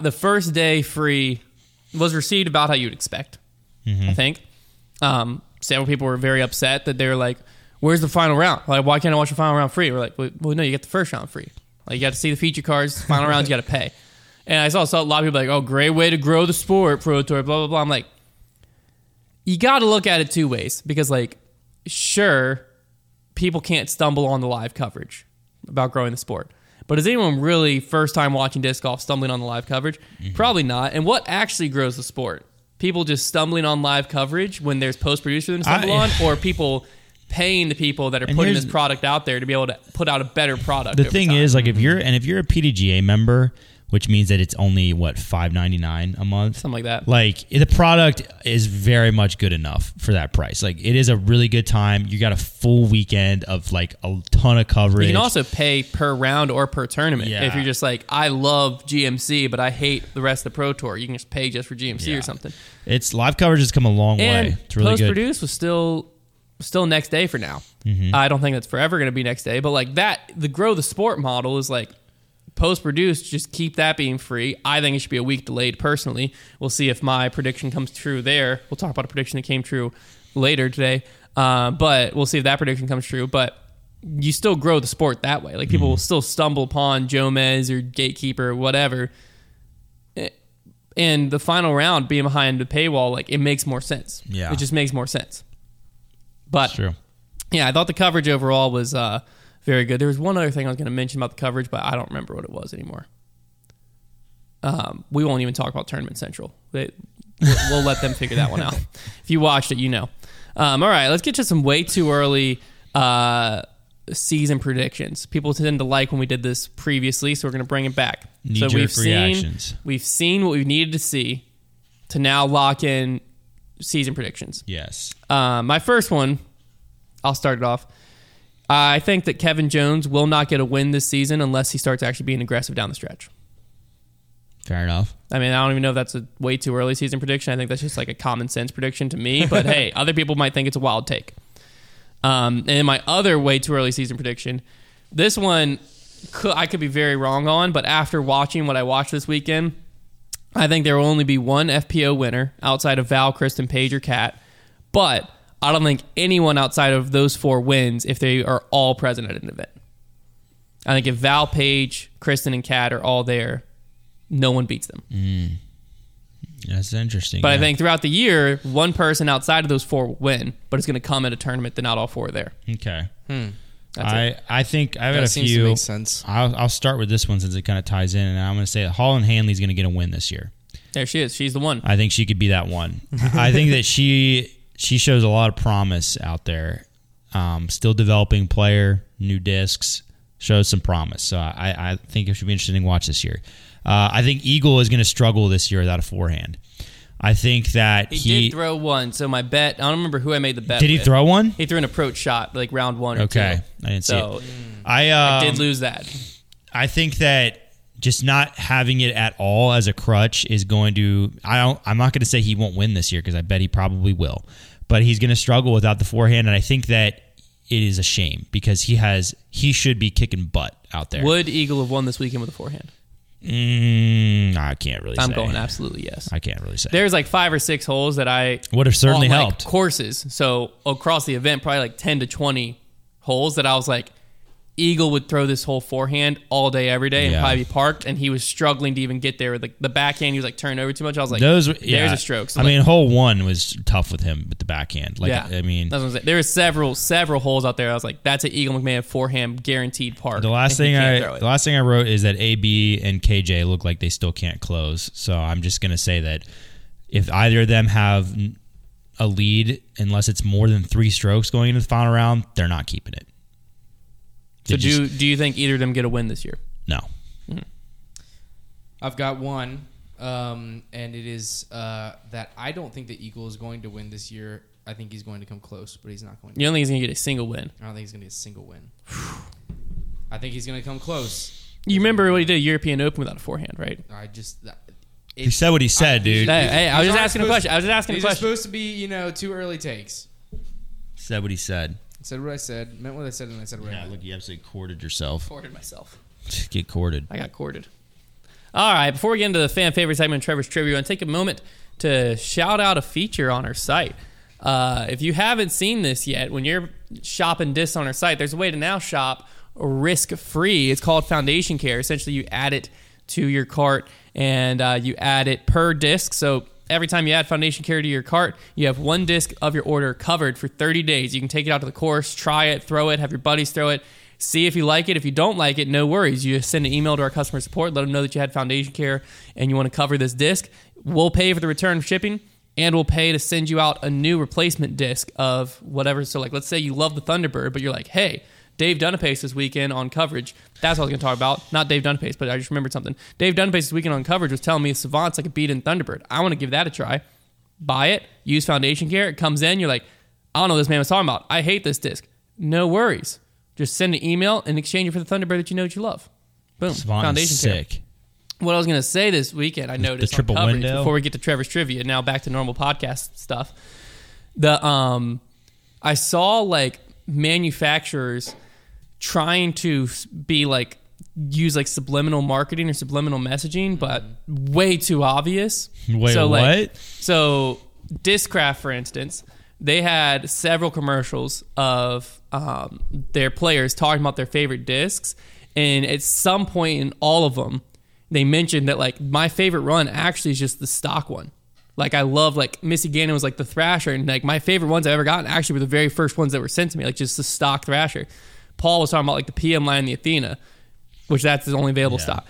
The first day free was received about how you'd expect. Mm-hmm. I think several people were very upset that they were like, where's the final round? Like, why can't I watch the final round free? We're like, well, no, you get the first round free. Like, you got to see the feature cards. Final rounds, you got to pay. And I saw a lot of people like, oh, great way to grow the sport, Pro Tour, blah, blah, blah. I'm like, you got to look at it two ways. Because, like, sure, people can't stumble on the live coverage about growing the sport. But is anyone really first time watching disc golf stumbling on the live coverage? Mm-hmm. Probably not. And what actually grows the sport? People just stumbling on live coverage when there's post-producer them to stumble on? Or people paying the people that are putting this product out there to be able to put out a better product. The thing is, like, if you're a PDGA member, which means that it's only, what, $5.99 a month? Something like that. Like, the product is very much good enough for that price. Like, it is a really good time. You got a full weekend of, like, a ton of coverage. You can also pay per round or per tournament. Yeah. If you're just like, I love GMC, but I hate the rest of the Pro Tour. You can just pay just for GMC or something. It's live coverage has come a long way. It's really good. And post-produced was still next day for now. Mm-hmm. I don't think that's forever going to be next day. But, like, that, the grow the sport model is, like, post-produced, just keep that being free. I think it should be a week delayed, personally. We'll see if my prediction comes true there. We'll talk about a prediction that came true later today. But we'll see if that prediction comes true. But you still grow the sport that way. Like, people will still stumble upon Jomez or Gatekeeper or whatever. And the final round being behind the paywall, like, it makes more sense. Yeah. It just makes more sense. But, true. Yeah, I thought the coverage overall was... very good. There was one other thing I was going to mention about the coverage, but I don't remember what it was anymore. We won't even talk about Tournament Central. We'll let them figure that one out. If you watched it, you know. All right, let's get to some way too early season predictions. People tend to like when we did this previously, so we're going to bring it back. So we've seen what we needed to see to now lock in season predictions. Yes. My first one, I'll start it off. I think that Kevin Jones will not get a win this season unless he starts actually being aggressive down the stretch. Fair enough. I mean, I don't even know if that's a way too early season prediction. I think that's just like a common sense prediction to me. But hey, other people might think it's a wild take. And my other way too early season prediction, this one I could be very wrong on, but after watching what I watched this weekend, I think there will only be one FPO winner outside of Val, Kristen, Paige, or Kat. But... I don't think anyone outside of those four wins if they are all present at an event. I think if Val, Paige, Kristen, and Kat are all there, no one beats them. Mm. That's interesting. But yeah. I think throughout the year, one person outside of those four will win, but it's going to come at a tournament that not all four are there. Okay. I think I've had a few. That makes sense. I'll start with this one since it kind of ties in, and I'm going to say Holland Hanley's going to get a win this year. There she is. She's the one. I think she could be that one. I think that she shows a lot of promise out there. Still developing player, new discs, shows some promise. So I think it should be interesting to watch this year. I think Eagle is going to struggle this year without a forehand. I think that he did throw one. So my bet, I don't remember who I made the bet. Did he throw one? He threw an approach shot, like round one or two. I didn't see it. I did lose that. I think that just not having it at all as a crutch is going to... I'm not going to say he won't win this year because I bet he probably will. But he's going to struggle without the forehand, and I think that it is a shame because he should be kicking butt out there. Would Eagle have won this weekend with a forehand? I can't really say. I'm going absolutely yes. I can't really say. There's like 5 or 6 holes that I... would have certainly helped. Like courses. So across the event, probably like 10 to 20 holes that I was like... Eagle would throw this whole forehand all day, every day, and probably be parked. And he was struggling to even get there. With the backhand, he was like turned over too much. I was like, there's a stroke. So I mean, hole one was tough with him with the backhand. Like, yeah. I mean, that's what I'm saying. There were several holes out there. I was like, that's an Eagle McMahon forehand guaranteed park. The last thing I wrote is that A B and KJ look like they still can't close. So I'm just gonna say that if either of them have a lead, unless it's more than 3 strokes going into the final round, they're not keeping it. So do you think either of them get a win this year? No. Mm-hmm. I've got one, and it is that I don't think that Eagle is going to win this year. I think he's going to come close, but he's not going to. You don't think he's going to get a single win? I don't think he's going to get a single win. I think he's going to come close. You remember what he did at European Open without a forehand, right? He said what he said, dude. Hey, I was just asking a question. These are supposed to be, two early takes. Said what he said. Said what I said, meant what I said, and I said what I meant. Yeah, look, you absolutely courted yourself. Courted myself. Get courted. I got courted. All right, before we get into the fan favorite segment, Trevor's Trivia, I want to take a moment to shout out a feature on our site. If you haven't seen this yet, when you're shopping discs on our site, there's a way to now shop risk-free. It's called Foundation Care. Essentially, you add it to your cart, and you add it per disc, so... every time you add Foundation Care to your cart, you have one disc of your order covered for 30 days. You can take it out to the course, try it, throw it, have your buddies throw it, see if you like it. If you don't like it, no worries. You just send an email to our customer support, let them know that you had Foundation Care and you want to cover this disc. We'll pay for the return shipping, and we'll pay to send you out a new replacement disc of whatever. So, like, let's say you love the Thunderbird, but you're like, hey, Dave Dunapace this weekend on coverage. That's what I was going to talk about. Not Dave Dunapace, but I just remembered something. Dave Dunapace this weekend on coverage was telling me Savant's like a beat in Thunderbird. I want to give that a try. Buy it. Use Foundation Care. It comes in. You're like, I don't know what this man was talking about. I hate this disc. No worries. Just send an email and exchange it for the Thunderbird that you know that you love. Boom. Savant Foundation is sick. Care. What I was going to say this weekend, I noticed the triple window. Before we get to Trevor's trivia, now back to normal podcast stuff. The I saw like manufacturers trying to be like use like subliminal marketing or subliminal messaging, but way too obvious. Wait, so, what? Like, so Discraft, for instance, they had several commercials of their players talking about their favorite discs, and at some point in all of them, they mentioned that like my favorite run actually is just the stock one. Like I love like Missy Gannon was like the Thrasher, and like my favorite ones I've ever gotten actually were the very first ones that were sent to me, like just the stock Thrasher. Paul was talking about like the PM line, the Athena, which that's the only available stock.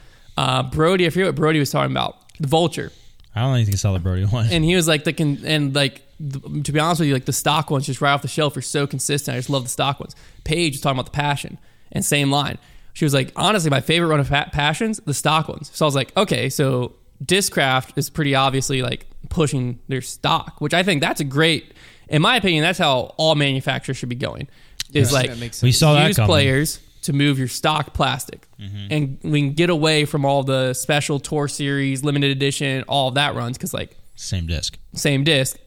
Brody, I forget what Brody was talking about. The Vulture. I don't think I saw the Brody one. And he was like to be honest with you, like the stock ones just right off the shelf are so consistent. I just love the stock ones. Paige was talking about the Passion, and same line. She was like, honestly, my favorite run of Passions, the stock ones. So I was like, okay, so Discraft is pretty obviously like pushing their stock, which I think that's a great, in my opinion, that's how all manufacturers should be going. Is like, we saw that use coming. Players to move your stock plastic. Mm-hmm. And we can get away from all the special tour series, limited edition, all of that runs. Because like, same disc.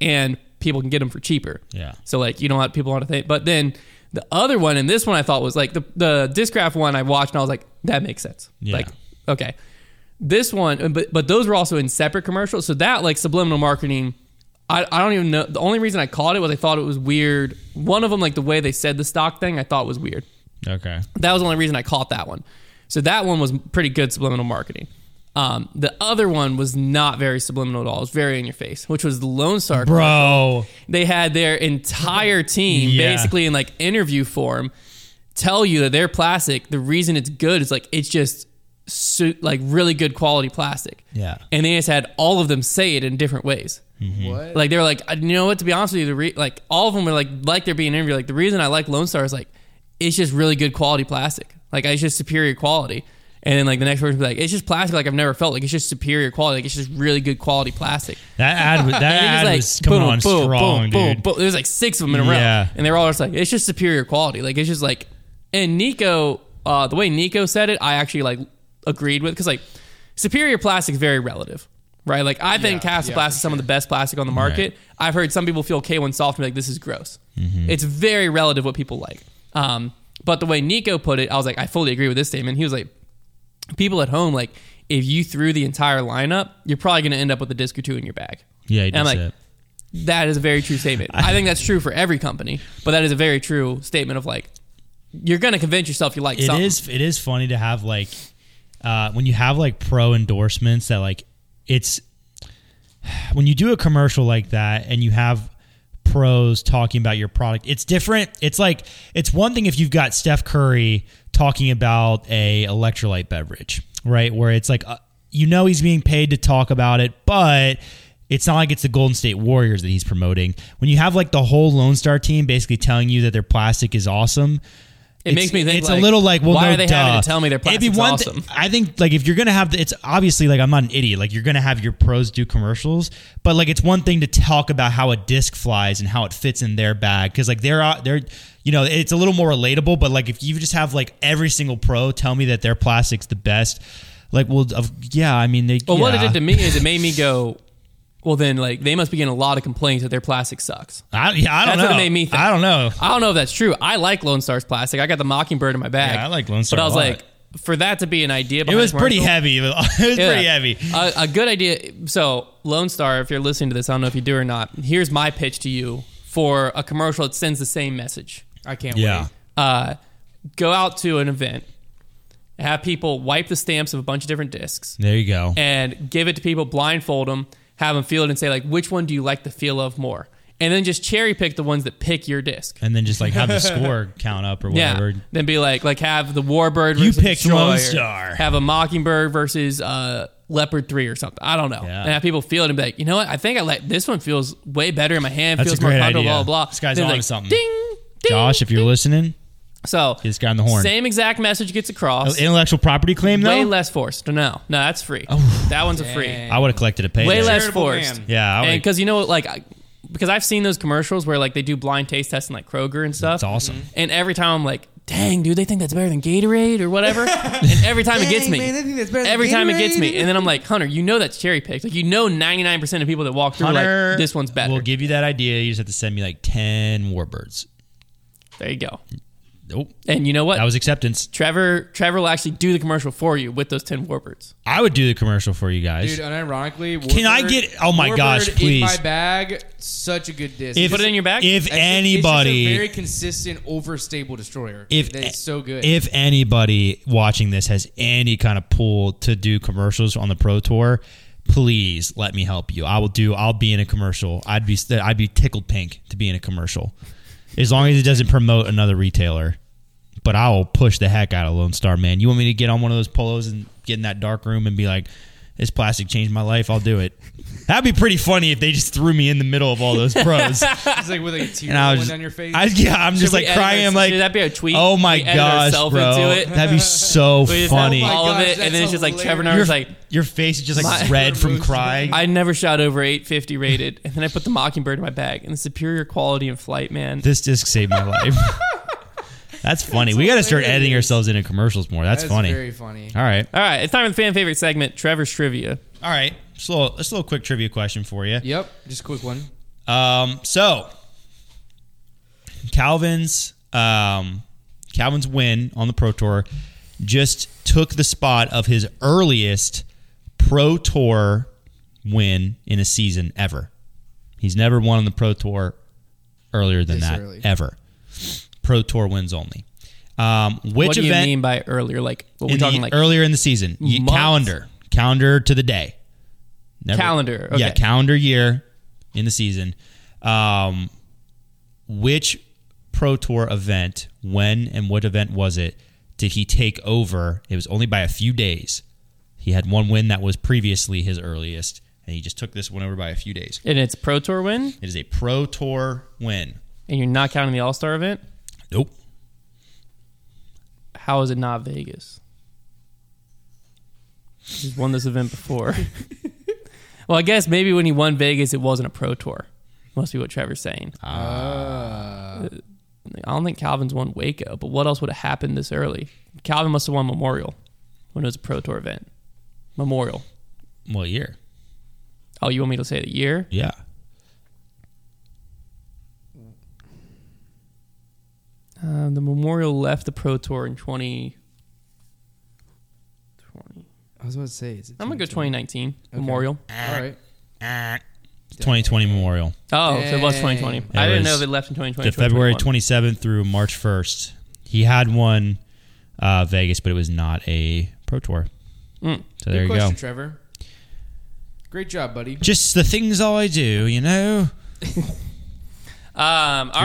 And people can get them for cheaper. Yeah. So like, you don't want people want to think, but then the other one, and this one I thought was like the Discraft one I watched, and I was like, that makes sense. Yeah. Like, okay. This one, but those were also in separate commercials. So that like subliminal marketing, I don't even know. The only reason I caught it was I thought it was weird. One of them, like the way they said the stock thing, I thought was weird. Okay. That was the only reason I caught that one. So that one was pretty good subliminal marketing. The other one was not very subliminal at all. It was very in your face, which was the Lone Star commercial. They had their entire team basically in like interview form tell you that their plastic, the reason it's good is like it's just like really good quality plastic. Yeah. And they just had all of them say it in different ways. Mm-hmm. What? Like they were like, you know what? To be honest with you, like all of them were like they're being interviewed. Like the reason I like Lone Star is like it's just really good quality plastic. Like it's just superior quality. And then like the next person be like, it's just plastic like I've never felt. Like it's just superior quality. Like it's just really good quality plastic. That ad was coming on strong, dude. Boom. There was like six of them in a row. And they were all just like, it's just superior quality. Like it's just like, and Nico, the way Nico said it, I actually like agreed with. Because like superior plastic is very relative, right? Like I think Castle Plastic is some of the best plastic on the market. Right. I've heard some people feel K1 Soft and be like, this is gross. Mm-hmm. It's very relative what people like. But the way Nico put it, I was like, I fully agree with this statement. He was like, people at home, like if you threw the entire lineup, you're probably going to end up with a disc or two in your bag. Yeah, he does. And I'm like, that is a very true statement. I think that's true for every company, but that is a very true statement of like, you're going to convince yourself you like something. It is funny to have like when you have like pro endorsements that like it's when you do a commercial like that and you have pros talking about your product. It's different. It's like it's one thing if you've got Steph Curry talking about a electrolyte beverage, right? Where it's like he's being paid to talk about it, but it's not like it's the Golden State Warriors that he's promoting. When you have like the whole Lone Star team basically telling you that their plastic is awesome, it makes me think it's like, a little like, well, why no, are they having to tell me their plastic's awesome? I think like if you're gonna have it's obviously like I'm not an idiot. Like you're gonna have your pros do commercials, but like it's one thing to talk about how a disc flies and how it fits in their bag because like they're you know it's a little more relatable. But like if you just have like every single pro tell me that their plastic's the best, like well yeah, I mean they. Well, what it did to me is it made me go. Well, then, like, they must be getting a lot of complaints that their plastic sucks. I don't know. That's what it made me think. I don't know if that's true. I like Lone Star's plastic. I got the Mockingbird in my bag. Yeah, I like Lone Star. But I was like, for that to be an idea behind it was pretty heavy. A good idea. So, Lone Star, if you're listening to this, I don't know if you do or not. Here's my pitch to you for a commercial that sends the same message. I can't wait. Go out to an event. Have people wipe the stamps of a bunch of different discs. There you go. And give it to people, blindfold them. Have them feel it and say like, which one do you like the feel of more? And then just cherry pick the ones that pick your disc. And then just like have the score count up or whatever. Yeah. Then be like have the Warbird versus you picked Lone Star. Have a Mockingbird versus Leopard 3 or something. I don't know. Yeah. And have people feel it and be like, you know what? I think I like this one feels way better in my hand. That's feels more comfortable. Blah blah blah. This guy's on to something. Ding, ding, Josh, if you're listening, So this guy on the horn. Same exact message gets across. Intellectual property claim, though? Way less forced. No, that's free. Oh, that one's a free. I would have collected a payday. Way less forced. Man. Yeah. Because, you know, like... Because I've seen those commercials where like they do blind taste testing like Kroger and stuff. It's awesome. And every time I'm like, dang, dude, they think that's better than Gatorade or whatever. And every time it gets me. Man, they think that's better than Gatorade. Time it gets me. And then I'm like, Hunter, you know that's cherry picked. Like, you know 99% of people that walk through are like, this one's better. We'll give you that idea. You just have to send me like 10 Warbirds. There you go. Nope. And you know what? That was acceptance. Trevor will actually do the commercial for you with those 10 Warbirds. I would do the commercial for you guys. Dude, unironically, Warbird, can I get... Oh my Warbird gosh, please. In my bag, such a good disc. Put it in your bag? If anybody... It's a very consistent, overstable destroyer. It's so good. If anybody watching this has any kind of pull to do commercials on the Pro Tour, please let me help you. I'll be in a commercial. I'd be tickled pink to be in a commercial. As long as it doesn't promote another retailer. But I will push the heck out of Lone Star, man. You want me to get on one of those polos and get in that dark room and be like, this plastic changed my life, I'll do it. That'd be pretty funny if they just threw me in the middle of all those pros. It's like with a tear going down your face. I'm just like crying. I'm like, should that be a tweet? Oh my gosh, bro. That'd be so funny. All of it, and then it's just like Trevor and I was like, your face is just like red from crying. I never shot over 850 rated, and then I put the Mockingbird in my bag, and the superior quality in flight, man. This disc saved my life. That's funny. We got to start editing ourselves into commercials more. That's funny. That's very funny. All right. It's time for the fan favorite segment, Trevor's Trivia. All right. Just a little quick trivia question for you. Yep. Just a quick one. So, Calvin's win on the Pro Tour just took the spot of his earliest Pro Tour win in a season ever. He's never won on the Pro Tour earlier than that, ever. Pro Tour wins only. What do you mean by earlier? Like what we're talking like earlier in the season. Calendar to the day. Calendar. Okay. Yeah, calendar year in the season. Which Pro Tour event, when and what event was it, did he take over? It was only by a few days. He had one win that was previously his earliest, and he just took this one over by a few days. And it's Pro Tour win? It is a Pro Tour win. And you're not counting the All-Star event? Nope. How is it not Vegas? He's won this event before. Well, I guess maybe when he won Vegas, it wasn't a Pro Tour. Must be what Trevor's saying. I don't think Calvin's won Waco, but what else would have happened this early? Calvin must have won Memorial when it was a Pro Tour event. Memorial. What year? Oh, you want me to say the year? Yeah. The Memorial left the Pro Tour in 2020. I was about to say, I'm going to go 2019. Okay. Memorial. All right. 2020 Memorial. Oh, dang. So it was 2020. I didn't know if it left in 2020. February 27th through March 1st. He had one Vegas, but it was not a Pro Tour. Mm. So there you go. Good question, Trevor. Great job, buddy. Just the things I do, you know? Your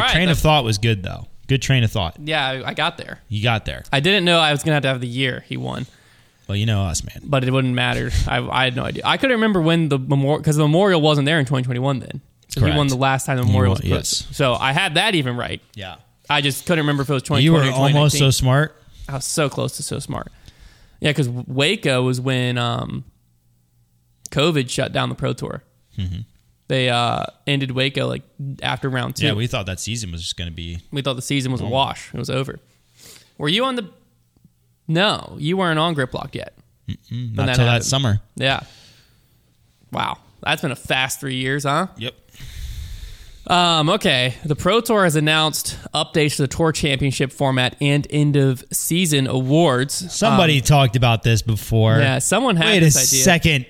train of thought was good, though. Good train of thought. Yeah, I got there. You got there. I didn't know I was going to have the year he won. Well, you know us, man. But it wouldn't matter. I had no idea. I couldn't remember when the Memorial... Because the Memorial wasn't there in 2021 then. So he won the last time the Memorial was put. Yes. So I had that even right. Yeah. I just couldn't remember if it was 2020 or 2019. You were almost so smart. I was so close to so smart. Yeah, because Waco was when COVID shut down the Pro Tour. Mm-hmm. They ended Waco like after round 2. Yeah, we thought that season was just going to be... We thought the season was a wash. It was over. Were you on the... No, you weren't on Grip Lock yet. Not until that summer. Yeah. Wow. That's been a fast 3 years, huh? Yep. Okay. The Pro Tour has announced updates to the Tour Championship format and end-of-season awards. Somebody talked about this before. Yeah, someone had this idea. Wait a second.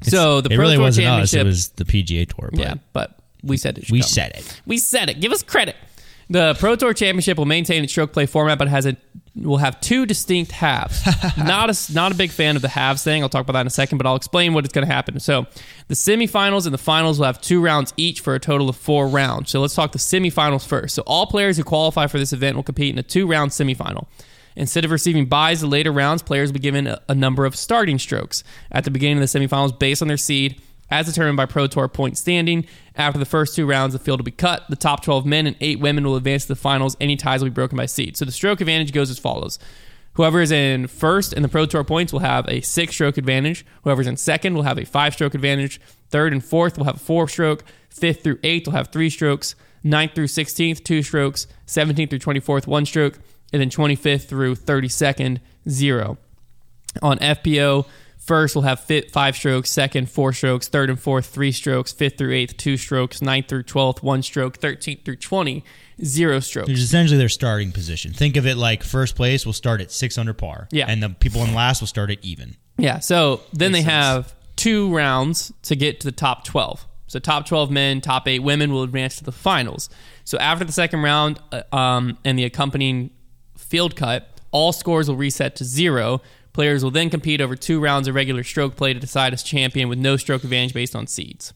So the Pro Tour wasn't Championship us, it was the PGA Tour. But yeah, but we said it. We said it. Give us credit. The Pro Tour Championship will maintain its stroke play format, but will have two distinct halves. Not a big fan of the halves thing. I'll talk about that in a second, but I'll explain what is going to happen. So the semifinals and the finals will have 2 rounds each for a total of 4 rounds. So let's talk the semifinals first. So all players who qualify for this event will compete in a 2-round semifinal. Instead of receiving byes in later rounds, players will be given a number of starting strokes at the beginning of the semifinals based on their seed as determined by Pro Tour point standing. After the first two rounds, the field will be cut. The top 12 men and 8 women will advance to the finals. Any ties will be broken by seed. So the stroke advantage goes as follows. Whoever is in first in the Pro Tour points will have a 6-stroke advantage. Whoever's in second will have a 5-stroke advantage. Third and fourth will have a 4-stroke. Fifth through 8th will have 3 strokes. 9th through 16th, 2 strokes. 17th through 24th, 1 stroke. And then 25th through 32nd, 0. On FPO, first will have 5 strokes, second 4 strokes, third and fourth 3 strokes, fifth through 8th 2 strokes, 9th through 12th 1 stroke, 13th through 20 0 strokes. It's essentially their starting position. Think of it like first place will start at 6 under par. Yeah. And the people in last will start at even. Yeah, so then they have 2 rounds to get to the top 12. So top 12 men, top 8 women will advance to the finals. So after the second round and the accompanying field cut, all scores will reset to 0. Players will then compete over 2 rounds of regular stroke play to decide as champion with no stroke advantage based on seeds.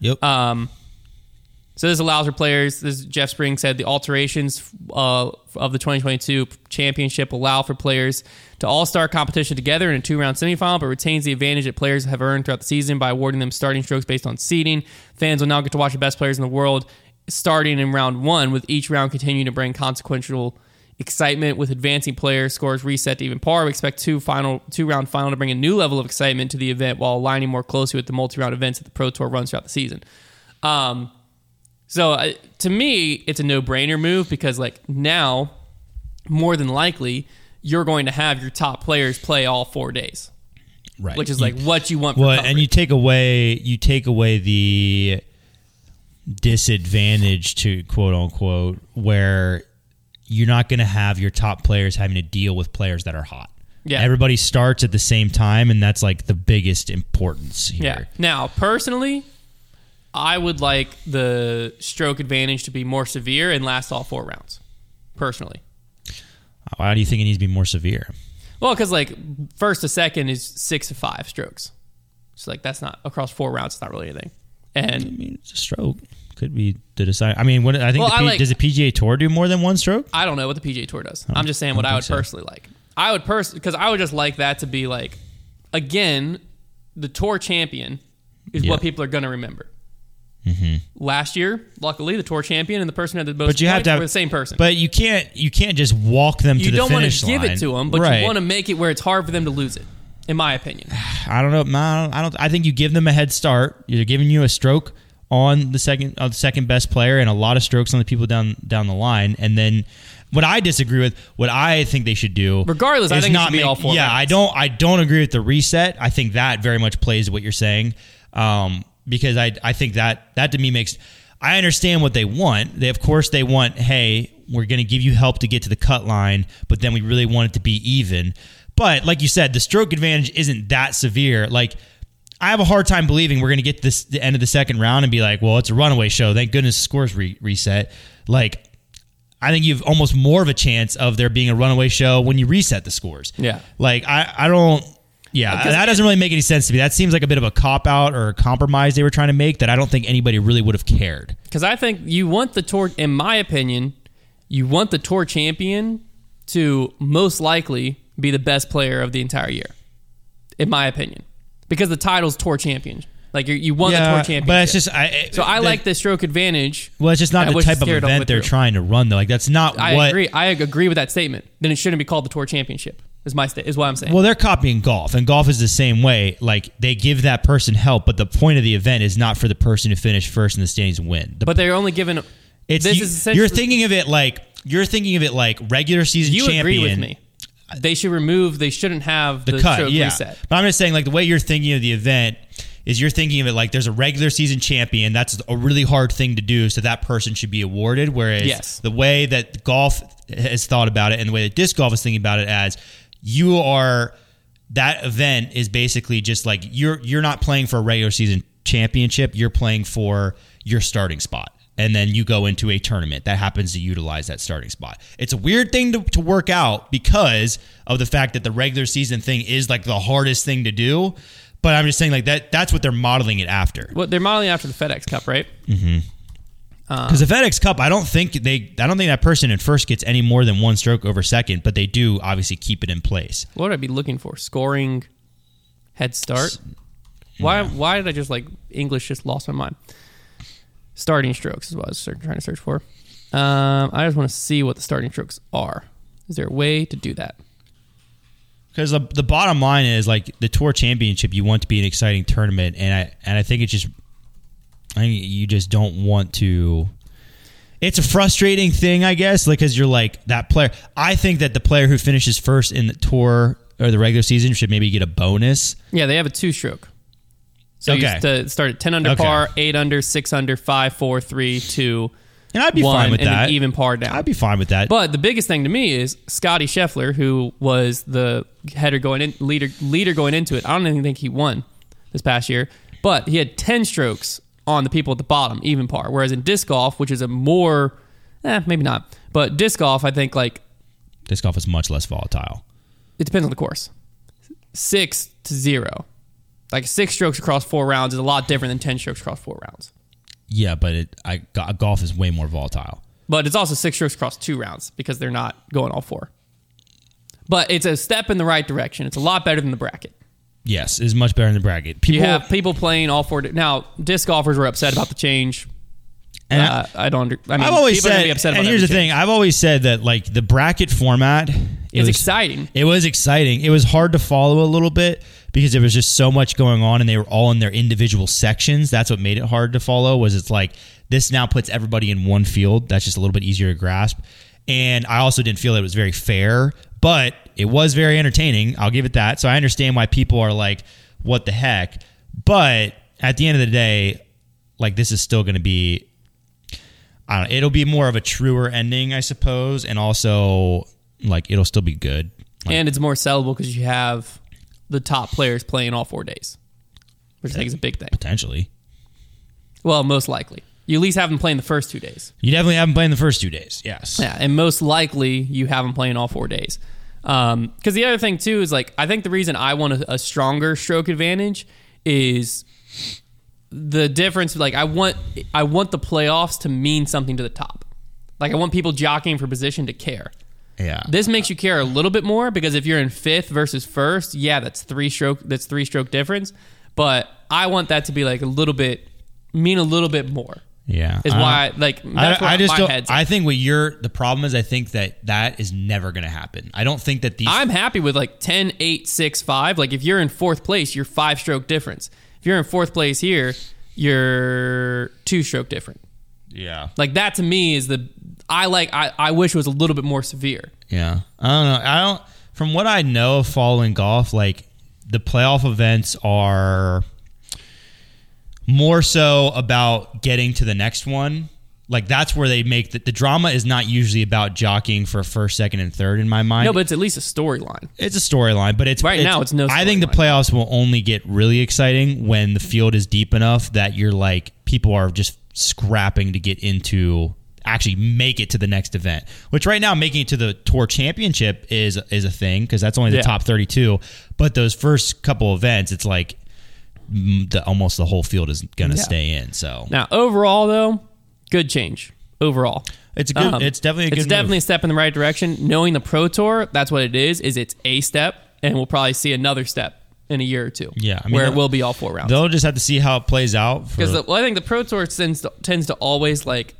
Yep. So this allows for players, as Jeff Spring said, the alterations of the 2022 championship allow for players to all-star competition together in a 2-round semifinal, but retains the advantage that players have earned throughout the season by awarding them starting strokes based on seeding. Fans will now get to watch the best players in the world starting in round 1, with each round continuing to bring consequential excitement with advancing players. Scores reset to even par. We expect two round final to bring a new level of excitement to the event while aligning more closely with the multi-round events that the Pro Tour runs throughout the season. So to me, it's a no-brainer move because like now, more than likely, you're going to have your top players play all 4 days, right? Which is like what you want. Well, and you take away the disadvantage to quote unquote where you're not going to have your top players having to deal with players that are hot. Yeah. Everybody starts at the same time, and that's like the biggest importance here. Yeah. Now, personally, I would like the stroke advantage to be more severe and last all 4 rounds, personally. Why do you think it needs to be more severe? Well, because like first to second is 6 to 5 strokes. So like that's not, across 4 rounds, it's not really anything. And I mean, it's a stroke. Could be the decide. I mean, what I think. Well, does the PGA Tour do more than 1 stroke? I don't know what the PGA Tour does. I'm just saying what I would personally like. I would because I would just like that to be like, again, the tour champion is what people are going to remember. Mm-hmm. Last year, luckily, the tour champion and the person who had the most points were the same person. But you can't just walk them to the finish line. You don't want to give it to them, but you want to make it where it's hard for them to lose it. In my opinion, I don't know. I think you give them a head start. You're giving you a stroke on the second best player and a lot of strokes on the people down the line. And then what I disagree with, what I think they should do, regardless, I think not make all 4. Yeah, minutes. I don't agree with the reset. I think that very much plays what you're saying, because I think that to me makes. I understand what they want. They of course they want. Hey, we're going to give you help to get to the cut line, but then we really want it to be even. But like you said, the stroke advantage isn't that severe. Like, I have a hard time believing we're going to get to the end of the second round and be like, well, it's a runaway show. Thank goodness scores reset. Like, I think you have almost more of a chance of there being a runaway show when you reset the scores. Yeah. Like, I don't... Yeah, because that doesn't really make any sense to me. That seems like a bit of a cop-out or a compromise they were trying to make that I don't think anybody really would have cared. Because I think you want the tour... In my opinion, you want the tour champion to most likely be the best player of the entire year. In my opinion. Because the title's tour champion. Like, you won the tour championship. But it's just... I like the stroke advantage. Well, it's just not the type of event they're trying to run, though. Like, that's not what... I agree with that statement. Then it shouldn't be called the tour championship, is what I'm saying. Well, they're copying golf, and golf is the same way. Like, they give that person help, but the point of the event is not for the person to finish first in the standings and win. But they're only given... You're thinking of it like regular season champion... You agree with me. They should remove. They shouldn't have the cut, stroke reset. But I'm just saying, like the way you're thinking of the event is you're thinking of it like there's a regular season champion. That's a really hard thing to do, so that person should be awarded. Whereas the way that golf has thought about it and the way that disc golf is thinking about it as you are, that event is basically just like you're not playing for a regular season championship. You're playing for your starting spot. And then you go into a tournament that happens to utilize that starting spot. It's a weird thing to work out because of the fact that the regular season thing is like the hardest thing to do. But I'm just saying like that's what they're modeling it after. Well, they're modeling after the FedEx Cup, right? Mm-hmm. Because the FedEx Cup, I don't think that person in first gets any more than 1 stroke over second, but they do obviously keep it in place. What would I be looking for? Scoring head start? Why did I just like English just lost my mind? Starting strokes is what I was trying to search for. I just want to see what the starting strokes are. Is there a way to do that? Because the bottom line is like the Tour Championship, you want to be an exciting tournament, and I think it's just, I mean, you just don't want to. It's a frustrating thing, I guess, like because you're like that player. I think that the player who finishes first in the Tour or the regular season should maybe get a bonus. Yeah, they have a two-stroke. So okay. You used to start at 10 under par, 8 under, 6 under, 5, 4, 3, 2, and I'd be fine with that. An even par down. I'd be fine with that. But the biggest thing to me is Scotty Scheffler, who was the header going in, leader going into it. I don't even think he won this past year, but he had 10 strokes on the people at the bottom, even par. Whereas in disc golf, which is a more, maybe not, but disc golf, I think like... Disc golf is much less volatile. It depends on the course. 6-0. Like 6 strokes across 4 rounds is a lot different than 10 strokes across 4 rounds. Yeah, but golf is way more volatile. But it's also 6 strokes across 2 rounds because they're not going all 4. But it's a step in the right direction. It's a lot better than the bracket. Yes, it's much better than the bracket. You have people playing all 4. Now, disc golfers were upset about the change. And I don't understand. I mean, I've always said, be upset about and here's the thing, I've always said that like the bracket format, it was exciting. It was exciting. It was hard to follow a little bit because there was just so much going on and they were all in their individual sections. That's what made it hard to follow was it's like this now puts everybody in one field. That's just a little bit easier to grasp. And I also didn't feel that it was very fair, but it was very entertaining. I'll give it that. So I understand why people are like, what the heck? But at the end of the day, like this is still going to be, I don't know, it'll be more of a truer ending, I suppose, and also like it'll still be good. Like, and it's more sellable because you have the top players playing all 4 days, which I think is a big thing. Potentially. Well, most likely. You at least have them playing the first 2 days. You definitely have them playing the first 2 days, yes. Yeah, and most likely you have them playing all 4 days. Because the other thing, too, is like I think the reason I want a stronger stroke advantage is... the difference, like I want the playoffs to mean something to the top. Like I want people jockeying for position to care. Yeah. This makes you care a little bit more because if you're in 5th versus 1st, yeah, that's three stroke difference. But I want that to be like a little bit more. Yeah. Is why like that's where my head's at. I think what the problem is, I think that is never going to happen. I don't think that I'm happy with like 10, 8, 6, 5. Like if you're in 4th place, you're 5-stroke difference. If you're in 4th place here, you're 2-stroke different. Yeah. Like that to me is I wish it was a little bit more severe. Yeah. I don't know. From what I know of following golf, like the playoff events are more so about getting to the next one. Like that's where they make the drama is not usually about jockeying for 1st, 2nd, and 3rd in my mind. No, but it's at least a storyline. It's a storyline, but it's now it's no storyline. I think the playoffs will only get really exciting when the field is deep enough that you're like people are just scrapping to get into actually make it to the next event. Which right now making it to the Tour Championship is a thing because that's only the top 32, but those first couple events it's like almost the whole field is going to stay in. So now overall though, good change overall. It's a good. It's definitely a good. It's definitely a step in the right direction. Knowing the Pro Tour, that's what it is. Is it's a step, and we'll probably see another step in a year or two. Yeah, I mean, where it will be all 4 rounds. They'll just have to see how it plays out. Because I think the Pro Tour tends to always like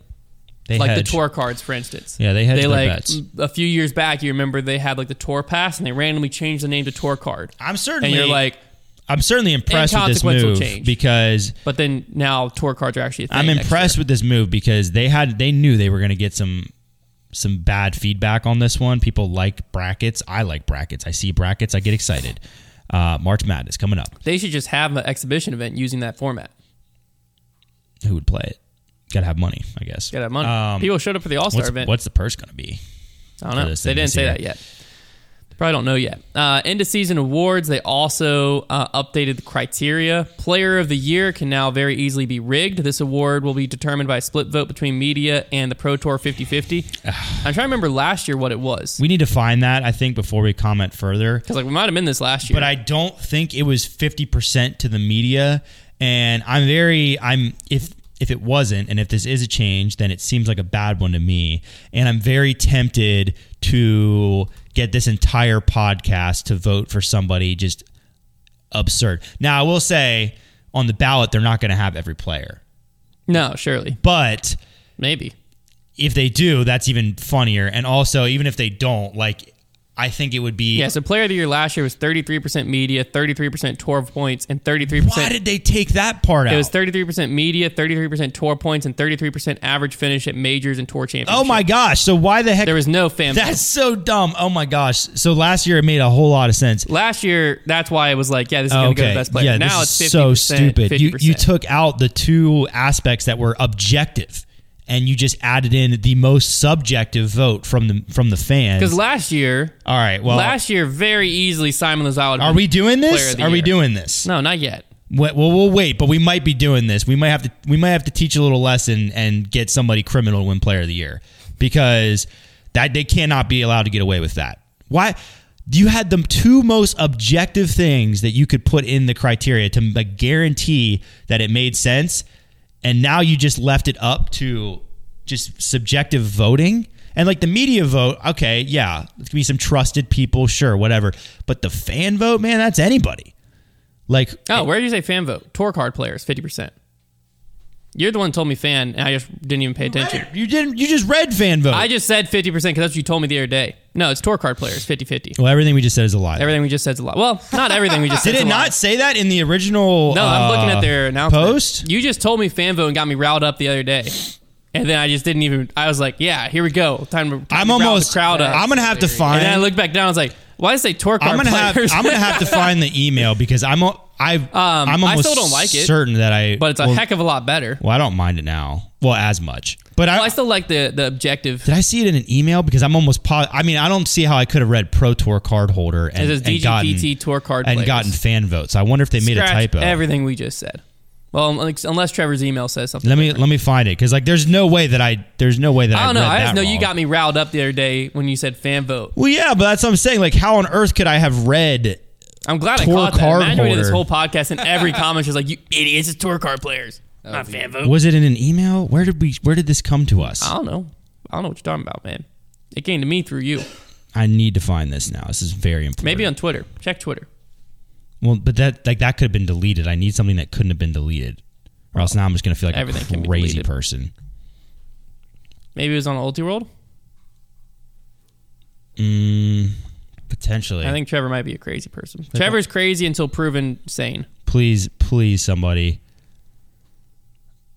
they like hedge. The tour cards, for instance. Yeah, they hedge their bets. A few years back, you remember they had like the tour pass, and they randomly changed the name to tour card. I'm certainly impressed with this move because... But then now tour cards are actually a thing. I'm impressed with this move because they knew they were going to get some bad feedback on this one. People like brackets. I like brackets. I see brackets. I get excited. March Madness coming up. They should just have an exhibition event using that format. Who would play it? Got to have money, I guess. Got to have money. People showed up for the All-Star event. What's the purse going to be? I don't know. They didn't say that yet. Probably don't know yet. End of season awards. They also updated the criteria. Player of the year can now very easily be rigged. This award will be determined by a split vote between media and the Pro Tour 50/50. I'm trying to remember last year what it was. We need to find that, I think, before we comment further. Because we might have been this last year. But I don't think it was 50% to the media. And if it wasn't, and if this is a change, then it seems like a bad one to me. And I'm very tempted to get this entire podcast to vote for somebody just absurd. Now, I will say on the ballot, they're not going to have every player. No, surely. But maybe if they do, that's even funnier. And also, even if they don't, like, I think it would be... Yeah, so player of the year last year was 33% media, 33% tour points, and 33%... Why did they take that part out? It was 33% media, 33% tour points, and 33% average finish at majors and tour championships. Oh my gosh, so why the heck... There was no fan base. That's so dumb. Oh my gosh. So last year, it made a whole lot of sense. Last year, that's why it was like, yeah, this is going to go to the best player. Yeah, now it's 50%. So stupid. You took out the two aspects that were objective, and you just added in the most subjective vote from the fans. Because last year... All right, well... Last year, very easily, Simon Lazal... Are we doing this? Are we doing this? No, not yet. Well, we'll wait, but we might be doing this. We might have to teach a little lesson and get somebody criminal to win player of the year. Because that they cannot be allowed to get away with that. Why... You had the two most objective things that you could put in the criteria to like, guarantee that it made sense... And now you just left it up to just subjective voting. And like the media vote, okay, yeah, it can be some trusted people, sure, whatever. But the fan vote, man, that's anybody. Like, oh, where did you say fan vote? Tour card players, 50%. You're the one who told me fan, and I just didn't even pay attention. You didn't. You just read fan vote. I just said 50% because that's what you told me the other day. No, it's tour card players, 50-50. Well, everything we just said is a lie. Everything we just said is a lie. Well, not everything we just said is a lie. Did it not say that in the original No, I'm looking at their announcement. Post? You just told me fan vote and got me riled up the other day. And then I just didn't even... I was like, yeah, here we go. Time to rile the crowd up. I'm going to have to find... And then I looked back down, I was like, why did it say tour card players? I'm going to have to find the email because I'm almost I still don't like it, certain that I... But it's a heck of a lot better. Well, I don't mind it now. Well, as much. But I still like the objective. Did I see it in an email? Because I'm almost... I mean, I don't see how I could have read Pro Tour card holder and gotten fan votes. I wonder if they made a typo. Everything we just said. Well, unless Trevor's email says something. Let me find it because like there's no way that I don't know. I just know you got me riled up the other day when you said fan vote. Well, yeah, but that's what I'm saying. Like, how on earth could I have read? I'm glad I caught that. Imagine we did this whole podcast and every comment is like, "You idiots, it's tour card players, not fan vote." Was it in an email? Where did this come to us? I don't know what you're talking about, man. It came to me through you. I need to find this now. This is very important. Maybe on Twitter. Check Twitter. Well, but that could have been deleted. I need something that couldn't have been deleted, or else now I'm just going to feel like a crazy person. Maybe it was on Ultiworld? Potentially. I think Trevor might be a crazy person. Trevor's crazy until proven sane. Please, somebody.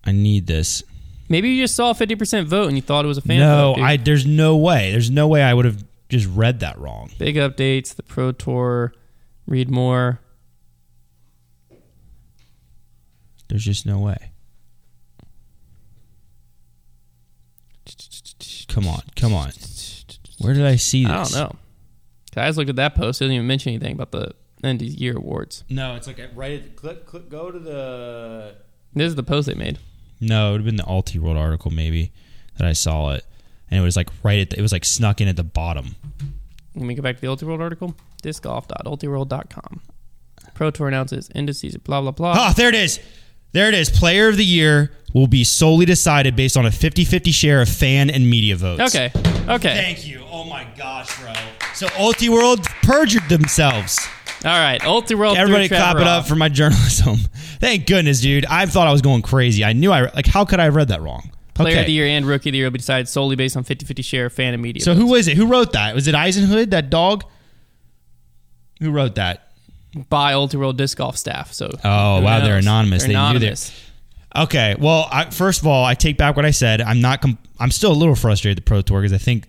I need this. Maybe you just saw a 50% vote and you thought it was a fan vote. No, there's no way. There's no way I would have just read that wrong. Big updates, the Pro Tour, read more. There's just no way. Come on. Where did I see this? I don't know. I just looked at that post. It doesn't even mention anything about the end of year awards. No, it's like right at click go to the... This is the post they made. No, it would have been the Alti World article maybe that I saw it. And it was like it was like snuck in at the bottom. Let me go back to the Alti World article. Discgolf.altiworld.com. Pro Tour announces end of season, blah, blah, blah. Oh, there it is. There it is. Player of the year will be solely decided based on a 50-50 share of fan and media votes. Okay. Thank you. Oh, my gosh, bro. So, Ultiworld perjured themselves. All right. Ultiworld. Everybody clap it up for my journalism. Thank goodness, dude. I thought I was going crazy. I knew how could I have read that wrong? Player of the year and rookie of the year will be decided solely based on 50-50 share of fan and media votes. So, who is it? Who wrote that? Was it Eisenhood, that dog? Who wrote that? By Ultiworld Disc Golf staff. So they're anonymous. They knew this. Okay, well, first of all, I take back what I said. I'm still a little frustrated at the Pro Tour because I think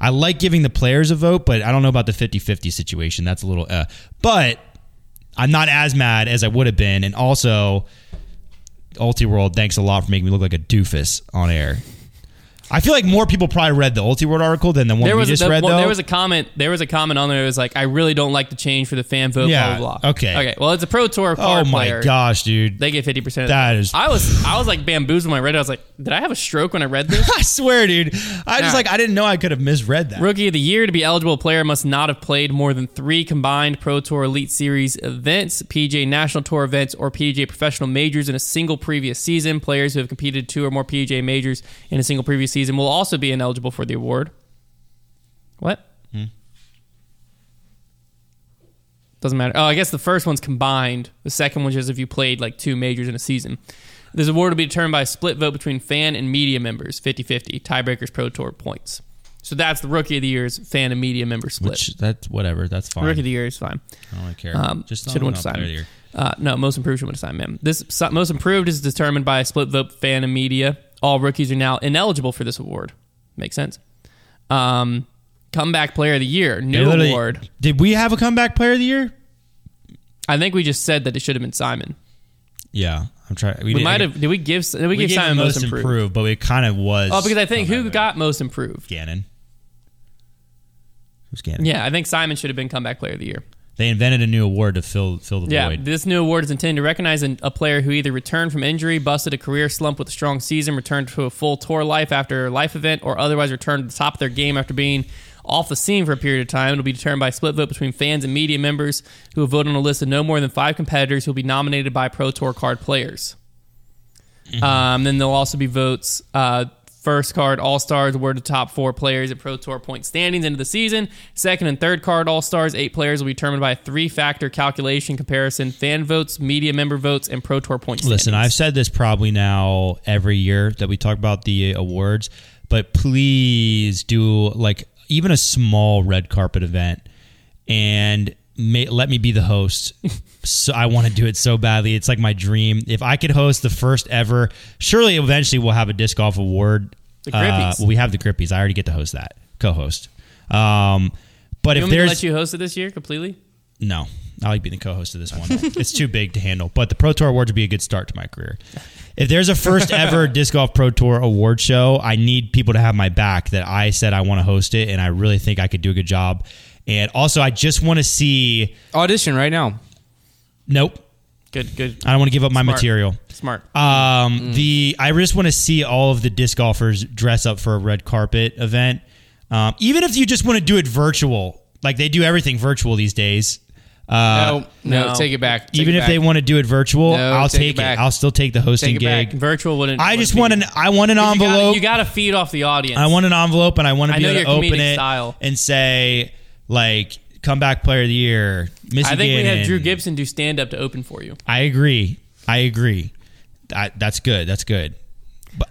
I like giving the players a vote, but I don't know about the 50-50 situation. That's a little... but I'm not as mad as I would have been. And also, Ultiworld, thanks a lot for making me look like a doofus on air. I feel like more people probably read the Ultiworld article than the one we just read, though. There was a comment on there that was like, I really don't like the change for the fan vote, yeah, blah, blah, blah. Okay. Well, it's a Pro Tour card player. Oh, my gosh, dude. They get 50% of that. I was like bamboozled when I read it. I was like, did I have a stroke when I read this? I swear, dude. I didn't know I could have misread that. Rookie of the year, to be eligible, a player must not have played more than 3 combined Pro Tour Elite Series events, PDGA National Tour events, or PDGA Professional Majors in a single previous season. Players who have competed 2 or more PDGA Majors in a single previous season will also be ineligible for the award. What? Doesn't matter. Oh, I guess the first one's combined. The second one's just if you played like two majors in a season. This award will be determined by a split vote between fan and media members, 50-50, tiebreakers, pro tour points. So that's the Rookie of the Year's fan and media member split. Which, that's whatever, that's fine. Rookie of the Year is fine. I don't really care. Just should have went to Simon. No, most improved should have went to Simon, man. This most improved is determined by a split vote, fan and media. All rookies are now ineligible for this award. Makes sense. Comeback Player of the Year, new award. Did we have a Comeback Player of the Year? I think we just said that it should have been Simon. Yeah, I'm trying. We might have. Did we give Simon most improved? But it kind of was. Oh, because I think who got most improved? Gannon. Who's Gannon? Yeah, I think Simon should have been Comeback Player of the Year. They invented a new award to fill the void. Yeah, this new award is intended to recognize a player who either returned from injury, busted a career slump with a strong season, returned to a full tour life after a life event, or otherwise returned to the top of their game after being off the scene for a period of time. It'll be determined by a split vote between fans and media members who will vote on a list of no more than 5 competitors who will be nominated by Pro Tour card players. Mm-hmm. Then there'll also be votes... First card All-Stars award to top 4 players at Pro Tour point standings into the season. Second and third card All-Stars 8 players will be determined by a 3-factor calculation comparison: fan votes, media member votes, and Pro Tour point standings. Listen, I've said this probably now every year that we talk about the awards, but please do like even a small red carpet event and let me be the host. So I want to do it so badly. It's like my dream. If I could host the first ever, surely eventually we'll have a disc golf award. The Grippies. Well, we have the Grippies. I already get to host that, co-host. But you if there's, let you host it this year completely. No, I like being the co-host of this one. It's too big to handle. But the Pro Tour Awards would be a good start to my career. If there's a first ever disc golf Pro Tour award show, I need people to have my back. That I said I want to host it, and I really think I could do a good job. And also, I just want to see... Audition right now. Nope. Good. I don't want to give up my material. Smart. I just want to see all of the disc golfers dress up for a red carpet event. Even if you just want to do it virtual. Like, they do everything virtual these days. No, take it back. They want to do it virtual, I'll take it. I'll still take the hosting gig. Virtual wouldn't. I want an envelope. You got to feed off the audience. I want an envelope, and I want to be able to open it and say... like, Comeback Player of the Year, Missy Gannon. I think we have Drew Gibson do stand-up to open for you. I agree. That's good. But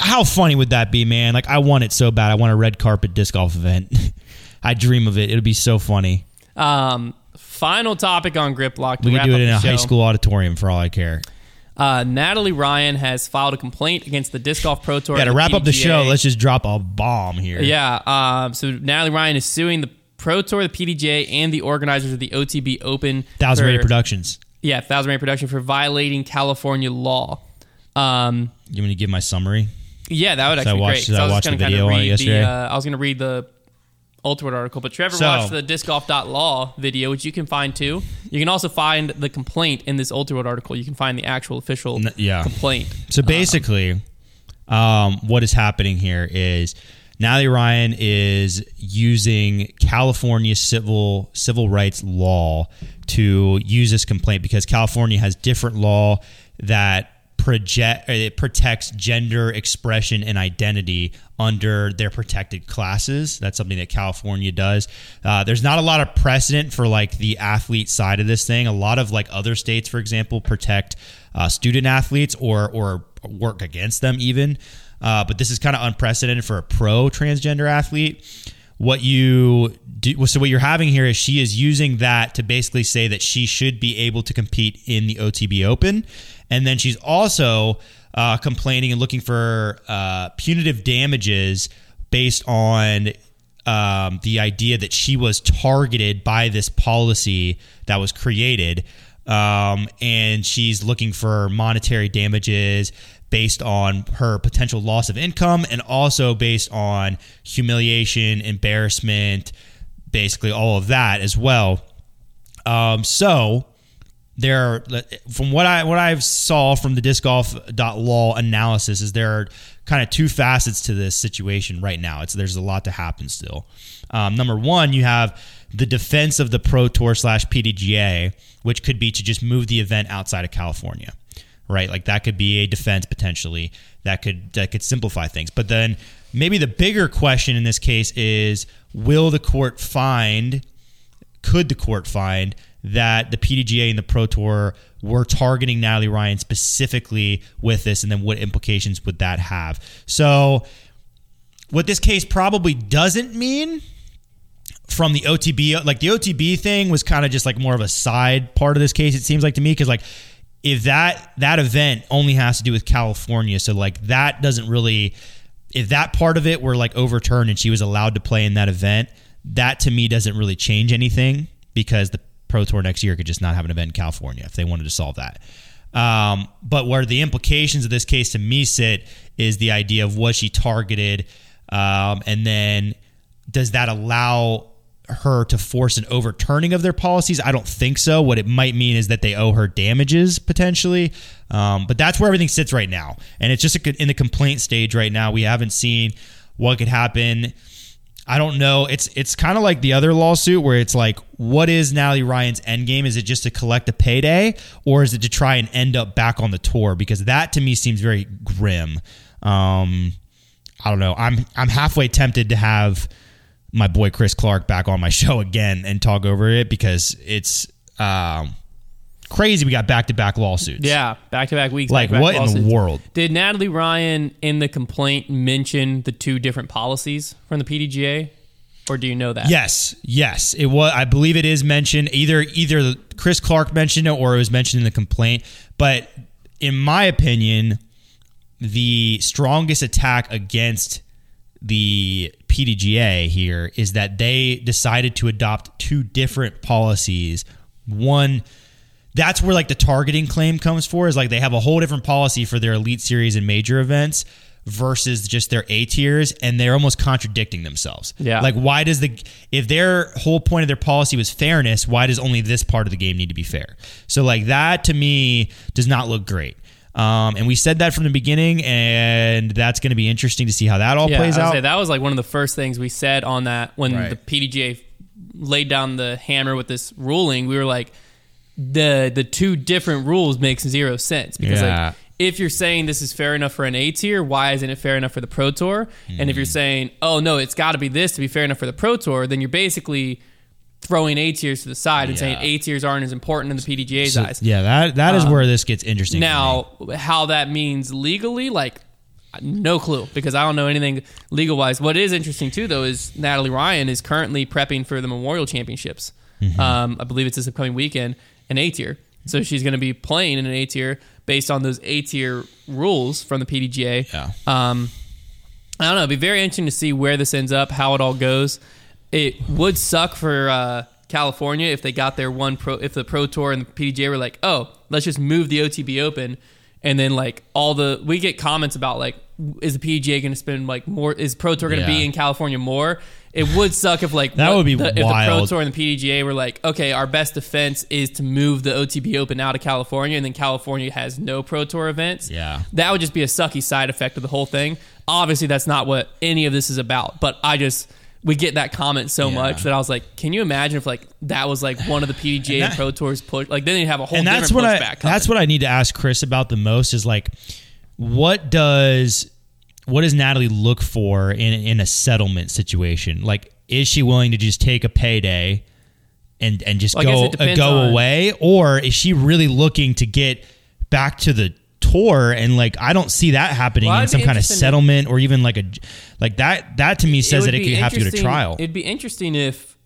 how funny would that be, man? Like, I want it so bad. I want a red carpet disc golf event. I dream of it. It'll be so funny. Final topic on Grip Lock. We can do it in a high school auditorium for all I care. Natalie Ryan has filed a complaint against the Disc Golf Pro Tour. Yeah, to wrap up the show, let's just drop a bomb here. Yeah, so Natalie Ryan is suing the Pro Tour, the PDGA, and the organizers of the OTB Open. Thousand Rated Production for violating California law. You want me to give my summary? Yeah, that would actually be great. I watched the video on it yesterday. I was going to read the Ultimate article, but Trevor watched the discgolf.law video, which you can find too. You can also find the complaint in this Ultimate article. You can find the actual official complaint. So basically, what is happening here is Natalie Ryan is using California civil rights law to use this complaint because California has different law that it protects gender expression and identity under their protected classes. That's something that California does. There's not a lot of precedent for like the athlete side of this thing. A lot of like other states, for example, protect student athletes or work against them even. But this is kind of unprecedented for a pro transgender athlete. What you're having here is she is using that to basically say that she should be able to compete in the OTB Open. And then she's also complaining and looking for punitive damages based on the idea that she was targeted by this policy that was created. And she's looking for monetary damages based on her potential loss of income and also based on humiliation, embarrassment, basically all of that as well. So there are, from what I've saw from the discgolf.law analysis is there are kind of 2 facets to this situation right now. There's a lot to happen still. Number one, you have the defense of the Pro Tour /PDGA, which could be to just move the event outside of California. Right, like that could be a defense potentially that could simplify things. But then maybe the bigger question in this case is: could the court find that the PDGA and the Pro Tour were targeting Natalie Ryan specifically with this, and then what implications would that have? So what this case probably doesn't mean from the OTB, like the OTB thing was kind of just like more of a side part of this case, it seems like to me, because like if that event only has to do with California, so like that doesn't really, if that part of it were like overturned and she was allowed to play in that event, that to me doesn't really change anything, because the Pro Tour next year could just not have an event in California if they wanted to solve that. But where the implications of this case to me sit is the idea of, was she targeted? And then does that allow her to force an overturning of their policies? I don't think so. What it might mean is that they owe her damages potentially. But that's where everything sits right now. And it's just in the complaint stage right now. We haven't seen what could happen. I don't know. It's kind of like the other lawsuit where it's like, what is Natalie Ryan's end game? Is it just to collect a payday, or is it to try and end up back on the tour? Because that to me seems very grim. I don't know. I'm halfway tempted to have my boy Chris Clark back on my show again and talk over it, because it's crazy. We got back-to-back lawsuits. Yeah, back-to-back weeks. Like, what lawsuits in the world? Did Natalie Ryan in the complaint mention the two different policies from the PDGA, or do you know that? Yes, it was. I believe it is mentioned. Either Chris Clark mentioned it, or it was mentioned in the complaint. But in my opinion, the strongest attack against the PDGA here is that they decided to adopt two different policies. One, that's where like the targeting claim comes for, is like they have a whole different policy for their Elite Series and major events versus just their A tiers, and they're almost contradicting themselves. Yeah. Like, why does if their whole point of their policy was fairness, why does only this part of the game need to be fair? So like that to me does not look great. And we said that from the beginning, and that's going to be interesting to see how that all plays out. That was like one of the first things we said on that when the PDGA laid down the hammer with this ruling. We were like, the two different rules makes zero sense, because like, if you're saying this is fair enough for an A tier, why isn't it fair enough for the Pro Tour? And if you're saying, oh no, it's got to be this to be fair enough for the Pro Tour, then you're basically throwing A tiers to the side and saying A tiers aren't as important in the PDGA's eyes. Yeah, that is where this gets interesting. Now, how that means legally, like, no clue, because I don't know anything legal-wise. What is interesting, too, though, is Natalie Ryan is currently prepping for the Memorial Championships. I believe it's this upcoming weekend, an A tier. So she's going to be playing in an A tier based on those A tier rules from the PDGA. Yeah. I don't know. It'd be very interesting to see where this ends up, how it all goes. It would suck for California if they got their if the Pro Tour and the PDGA were like, oh, let's just move the OTB Open, and then like we get comments about like, is the PDGA going to spend like more? Is Pro Tour going to be in California more? It would suck if like that would be wild. If the Pro Tour and the PDGA were like, okay, our best defense is to move the OTB Open out of California, and then California has no Pro Tour events. Yeah, that would just be a sucky side effect of the whole thing. Obviously, that's not what any of this is about. But we get that comment so much that I was like, can you imagine if like that was like one of the PDGA and Pro Tours push? Like, then you'd have a whole different pushback coming. That's what I need to ask Chris about the most is like, what does Natalie look for in a settlement situation? Like, is she willing to just take a payday and just go away? Or is she really looking to get back to the tour? And like, I don't see that happening in some kind of settlement or even like that to me says that it could have to go to trial. It'd be interesting if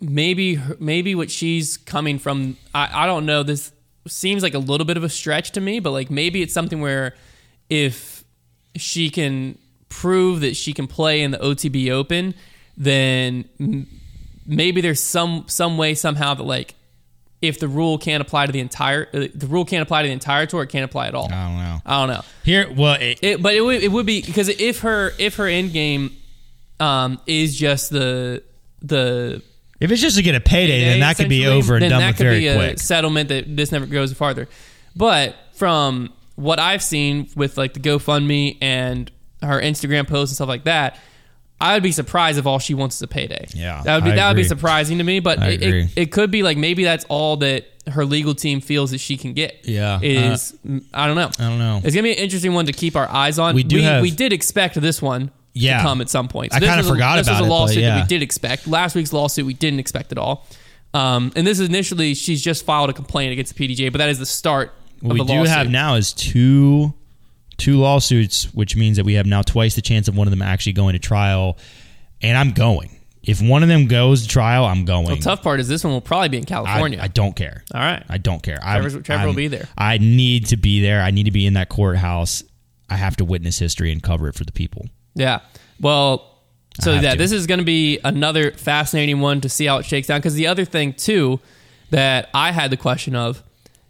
maybe what she's coming from, I don't know, this seems like a little bit of a stretch to me, but like maybe it's something where if she can prove that she can play in the OTB Open, then maybe there's some way somehow that like, if the rule can't apply to the entire tour, it can't apply at all. I don't know. Here, well, but it would be, because if her end game is just the if it's just to get a payday, then that could be over and done with very quick. That could be a settlement that this never goes farther. But from what I've seen with like the GoFundMe and her Instagram posts and stuff like that, I would be surprised if all she wants is a payday. Yeah, that would be surprising to me. But it could be like maybe that's all that her legal team feels that she can get. Yeah, is I don't know. It's gonna be an interesting one to keep our eyes on. We did expect this one to come at some point. So I kind of forgot about it. This is a lawsuit that we did expect. Last week's lawsuit we didn't expect at all. And this is initially, she's just filed a complaint against the PDGA, but that is the start of the lawsuit. What we do have now is two lawsuits, which means that we have now twice the chance of one of them actually going to trial. And I'm going. If one of them goes to trial, I'm going. The tough part is this one will probably be in California. I don't care. All right. I don't care. Trevor will be there. I need to be there. I need to be in that courthouse. I have to witness history and cover it for the people. Yeah. Well, so yeah, this is going to be another fascinating one to see how it shakes down. Because the other thing, too, that I had the question of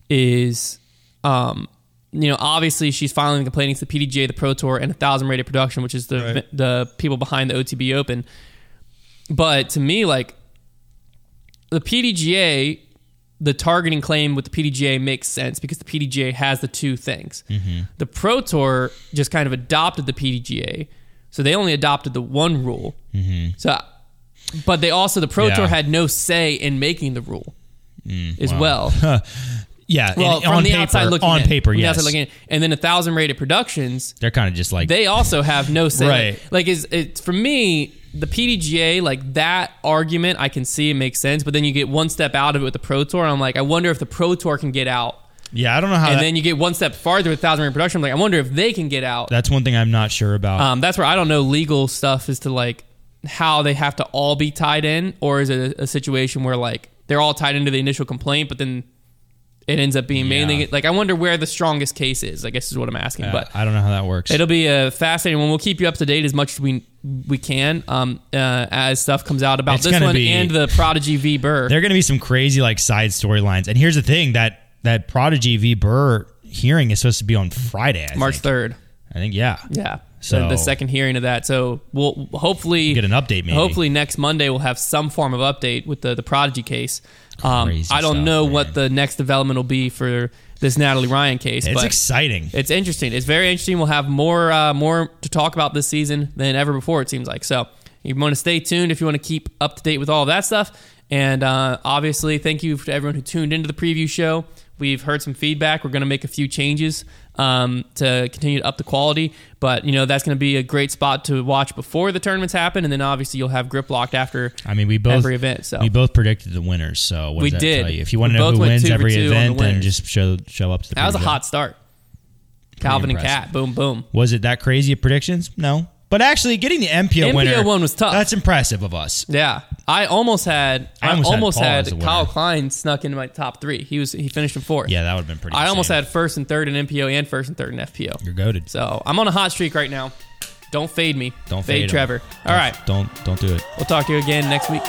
is, obviously she's filing the complaint against the PDGA, the Pro Tour, and 1,000 Rated Production, which is the people behind the OTB Open. But to me, like, the PDGA, the targeting claim with the PDGA makes sense because the PDGA has the two things. Mm-hmm. The Pro Tour just kind of adopted the PDGA, so they only adopted the one rule. Mm-hmm. So, but they also, the Pro Tour had no say in making the rule as well. Yeah, well, from the outside looking in. On paper, yes. And then 1,000 Rated Productions... They're kind of just like... They also have no say. Right. Like, it's for me, the PDGA, like, that argument, I can see it makes sense, but then you get one step out of it with the Pro Tour, and I'm like, I wonder if the Pro Tour can get out. Yeah, I don't know how. And then you get one step farther with 1,000 Rated Productions, I'm like, I wonder if they can get out. That's one thing I'm not sure about. That's where I don't know legal stuff as to, like, how they have to all be tied in, or is it a situation where, like, they're all tied into the initial complaint, but then... It ends up being mainly... Like, I wonder where the strongest case is, I guess is what I'm asking. But I don't know how that works. It'll be a fascinating one. We'll keep you up to date as much as we can as stuff comes out about this one and the Prodigy v. Burr. There are going to be some crazy, like, side storylines. And here's the thing, that Prodigy v. Burr hearing is supposed to be on Friday, March 3rd. I think, yeah. Yeah. So the second hearing of that. So we'll hopefully... Get an update, maybe. Hopefully next Monday we'll have some form of update with the Prodigy case. I don't know what the next development will be for this Natalie Ryan case. It's exciting. It's interesting. It's very interesting. We'll have more to talk about this season than ever before, it seems like. So you want to stay tuned if you want to keep up to date with all of that stuff. And obviously, thank you to everyone who tuned into the preview show. We've heard some feedback. We're going to make a few changes to continue to up the quality. But, that's going to be a great spot to watch before the tournaments happen. And then, obviously, you'll have grip locked after every event. So. We both predicted the winners. So what does that tell you? If you want to know who wins every event, then just show up to the preview. That was a hot start. Calvin and Kat. Boom, boom. Was it that crazy of predictions? No. But actually, getting the MPO winner... MPO one was tough. That's impressive of us. Yeah. I almost had Kyle Klein snuck into my top three. He finished in fourth. Yeah, that would have been pretty insane. I almost had first and third in MPO and first and third in FPO. You're goated. So, I'm on a hot streak right now. Don't fade me. Don't fade Trevor. All right. Don't do it. We'll talk to you again next week.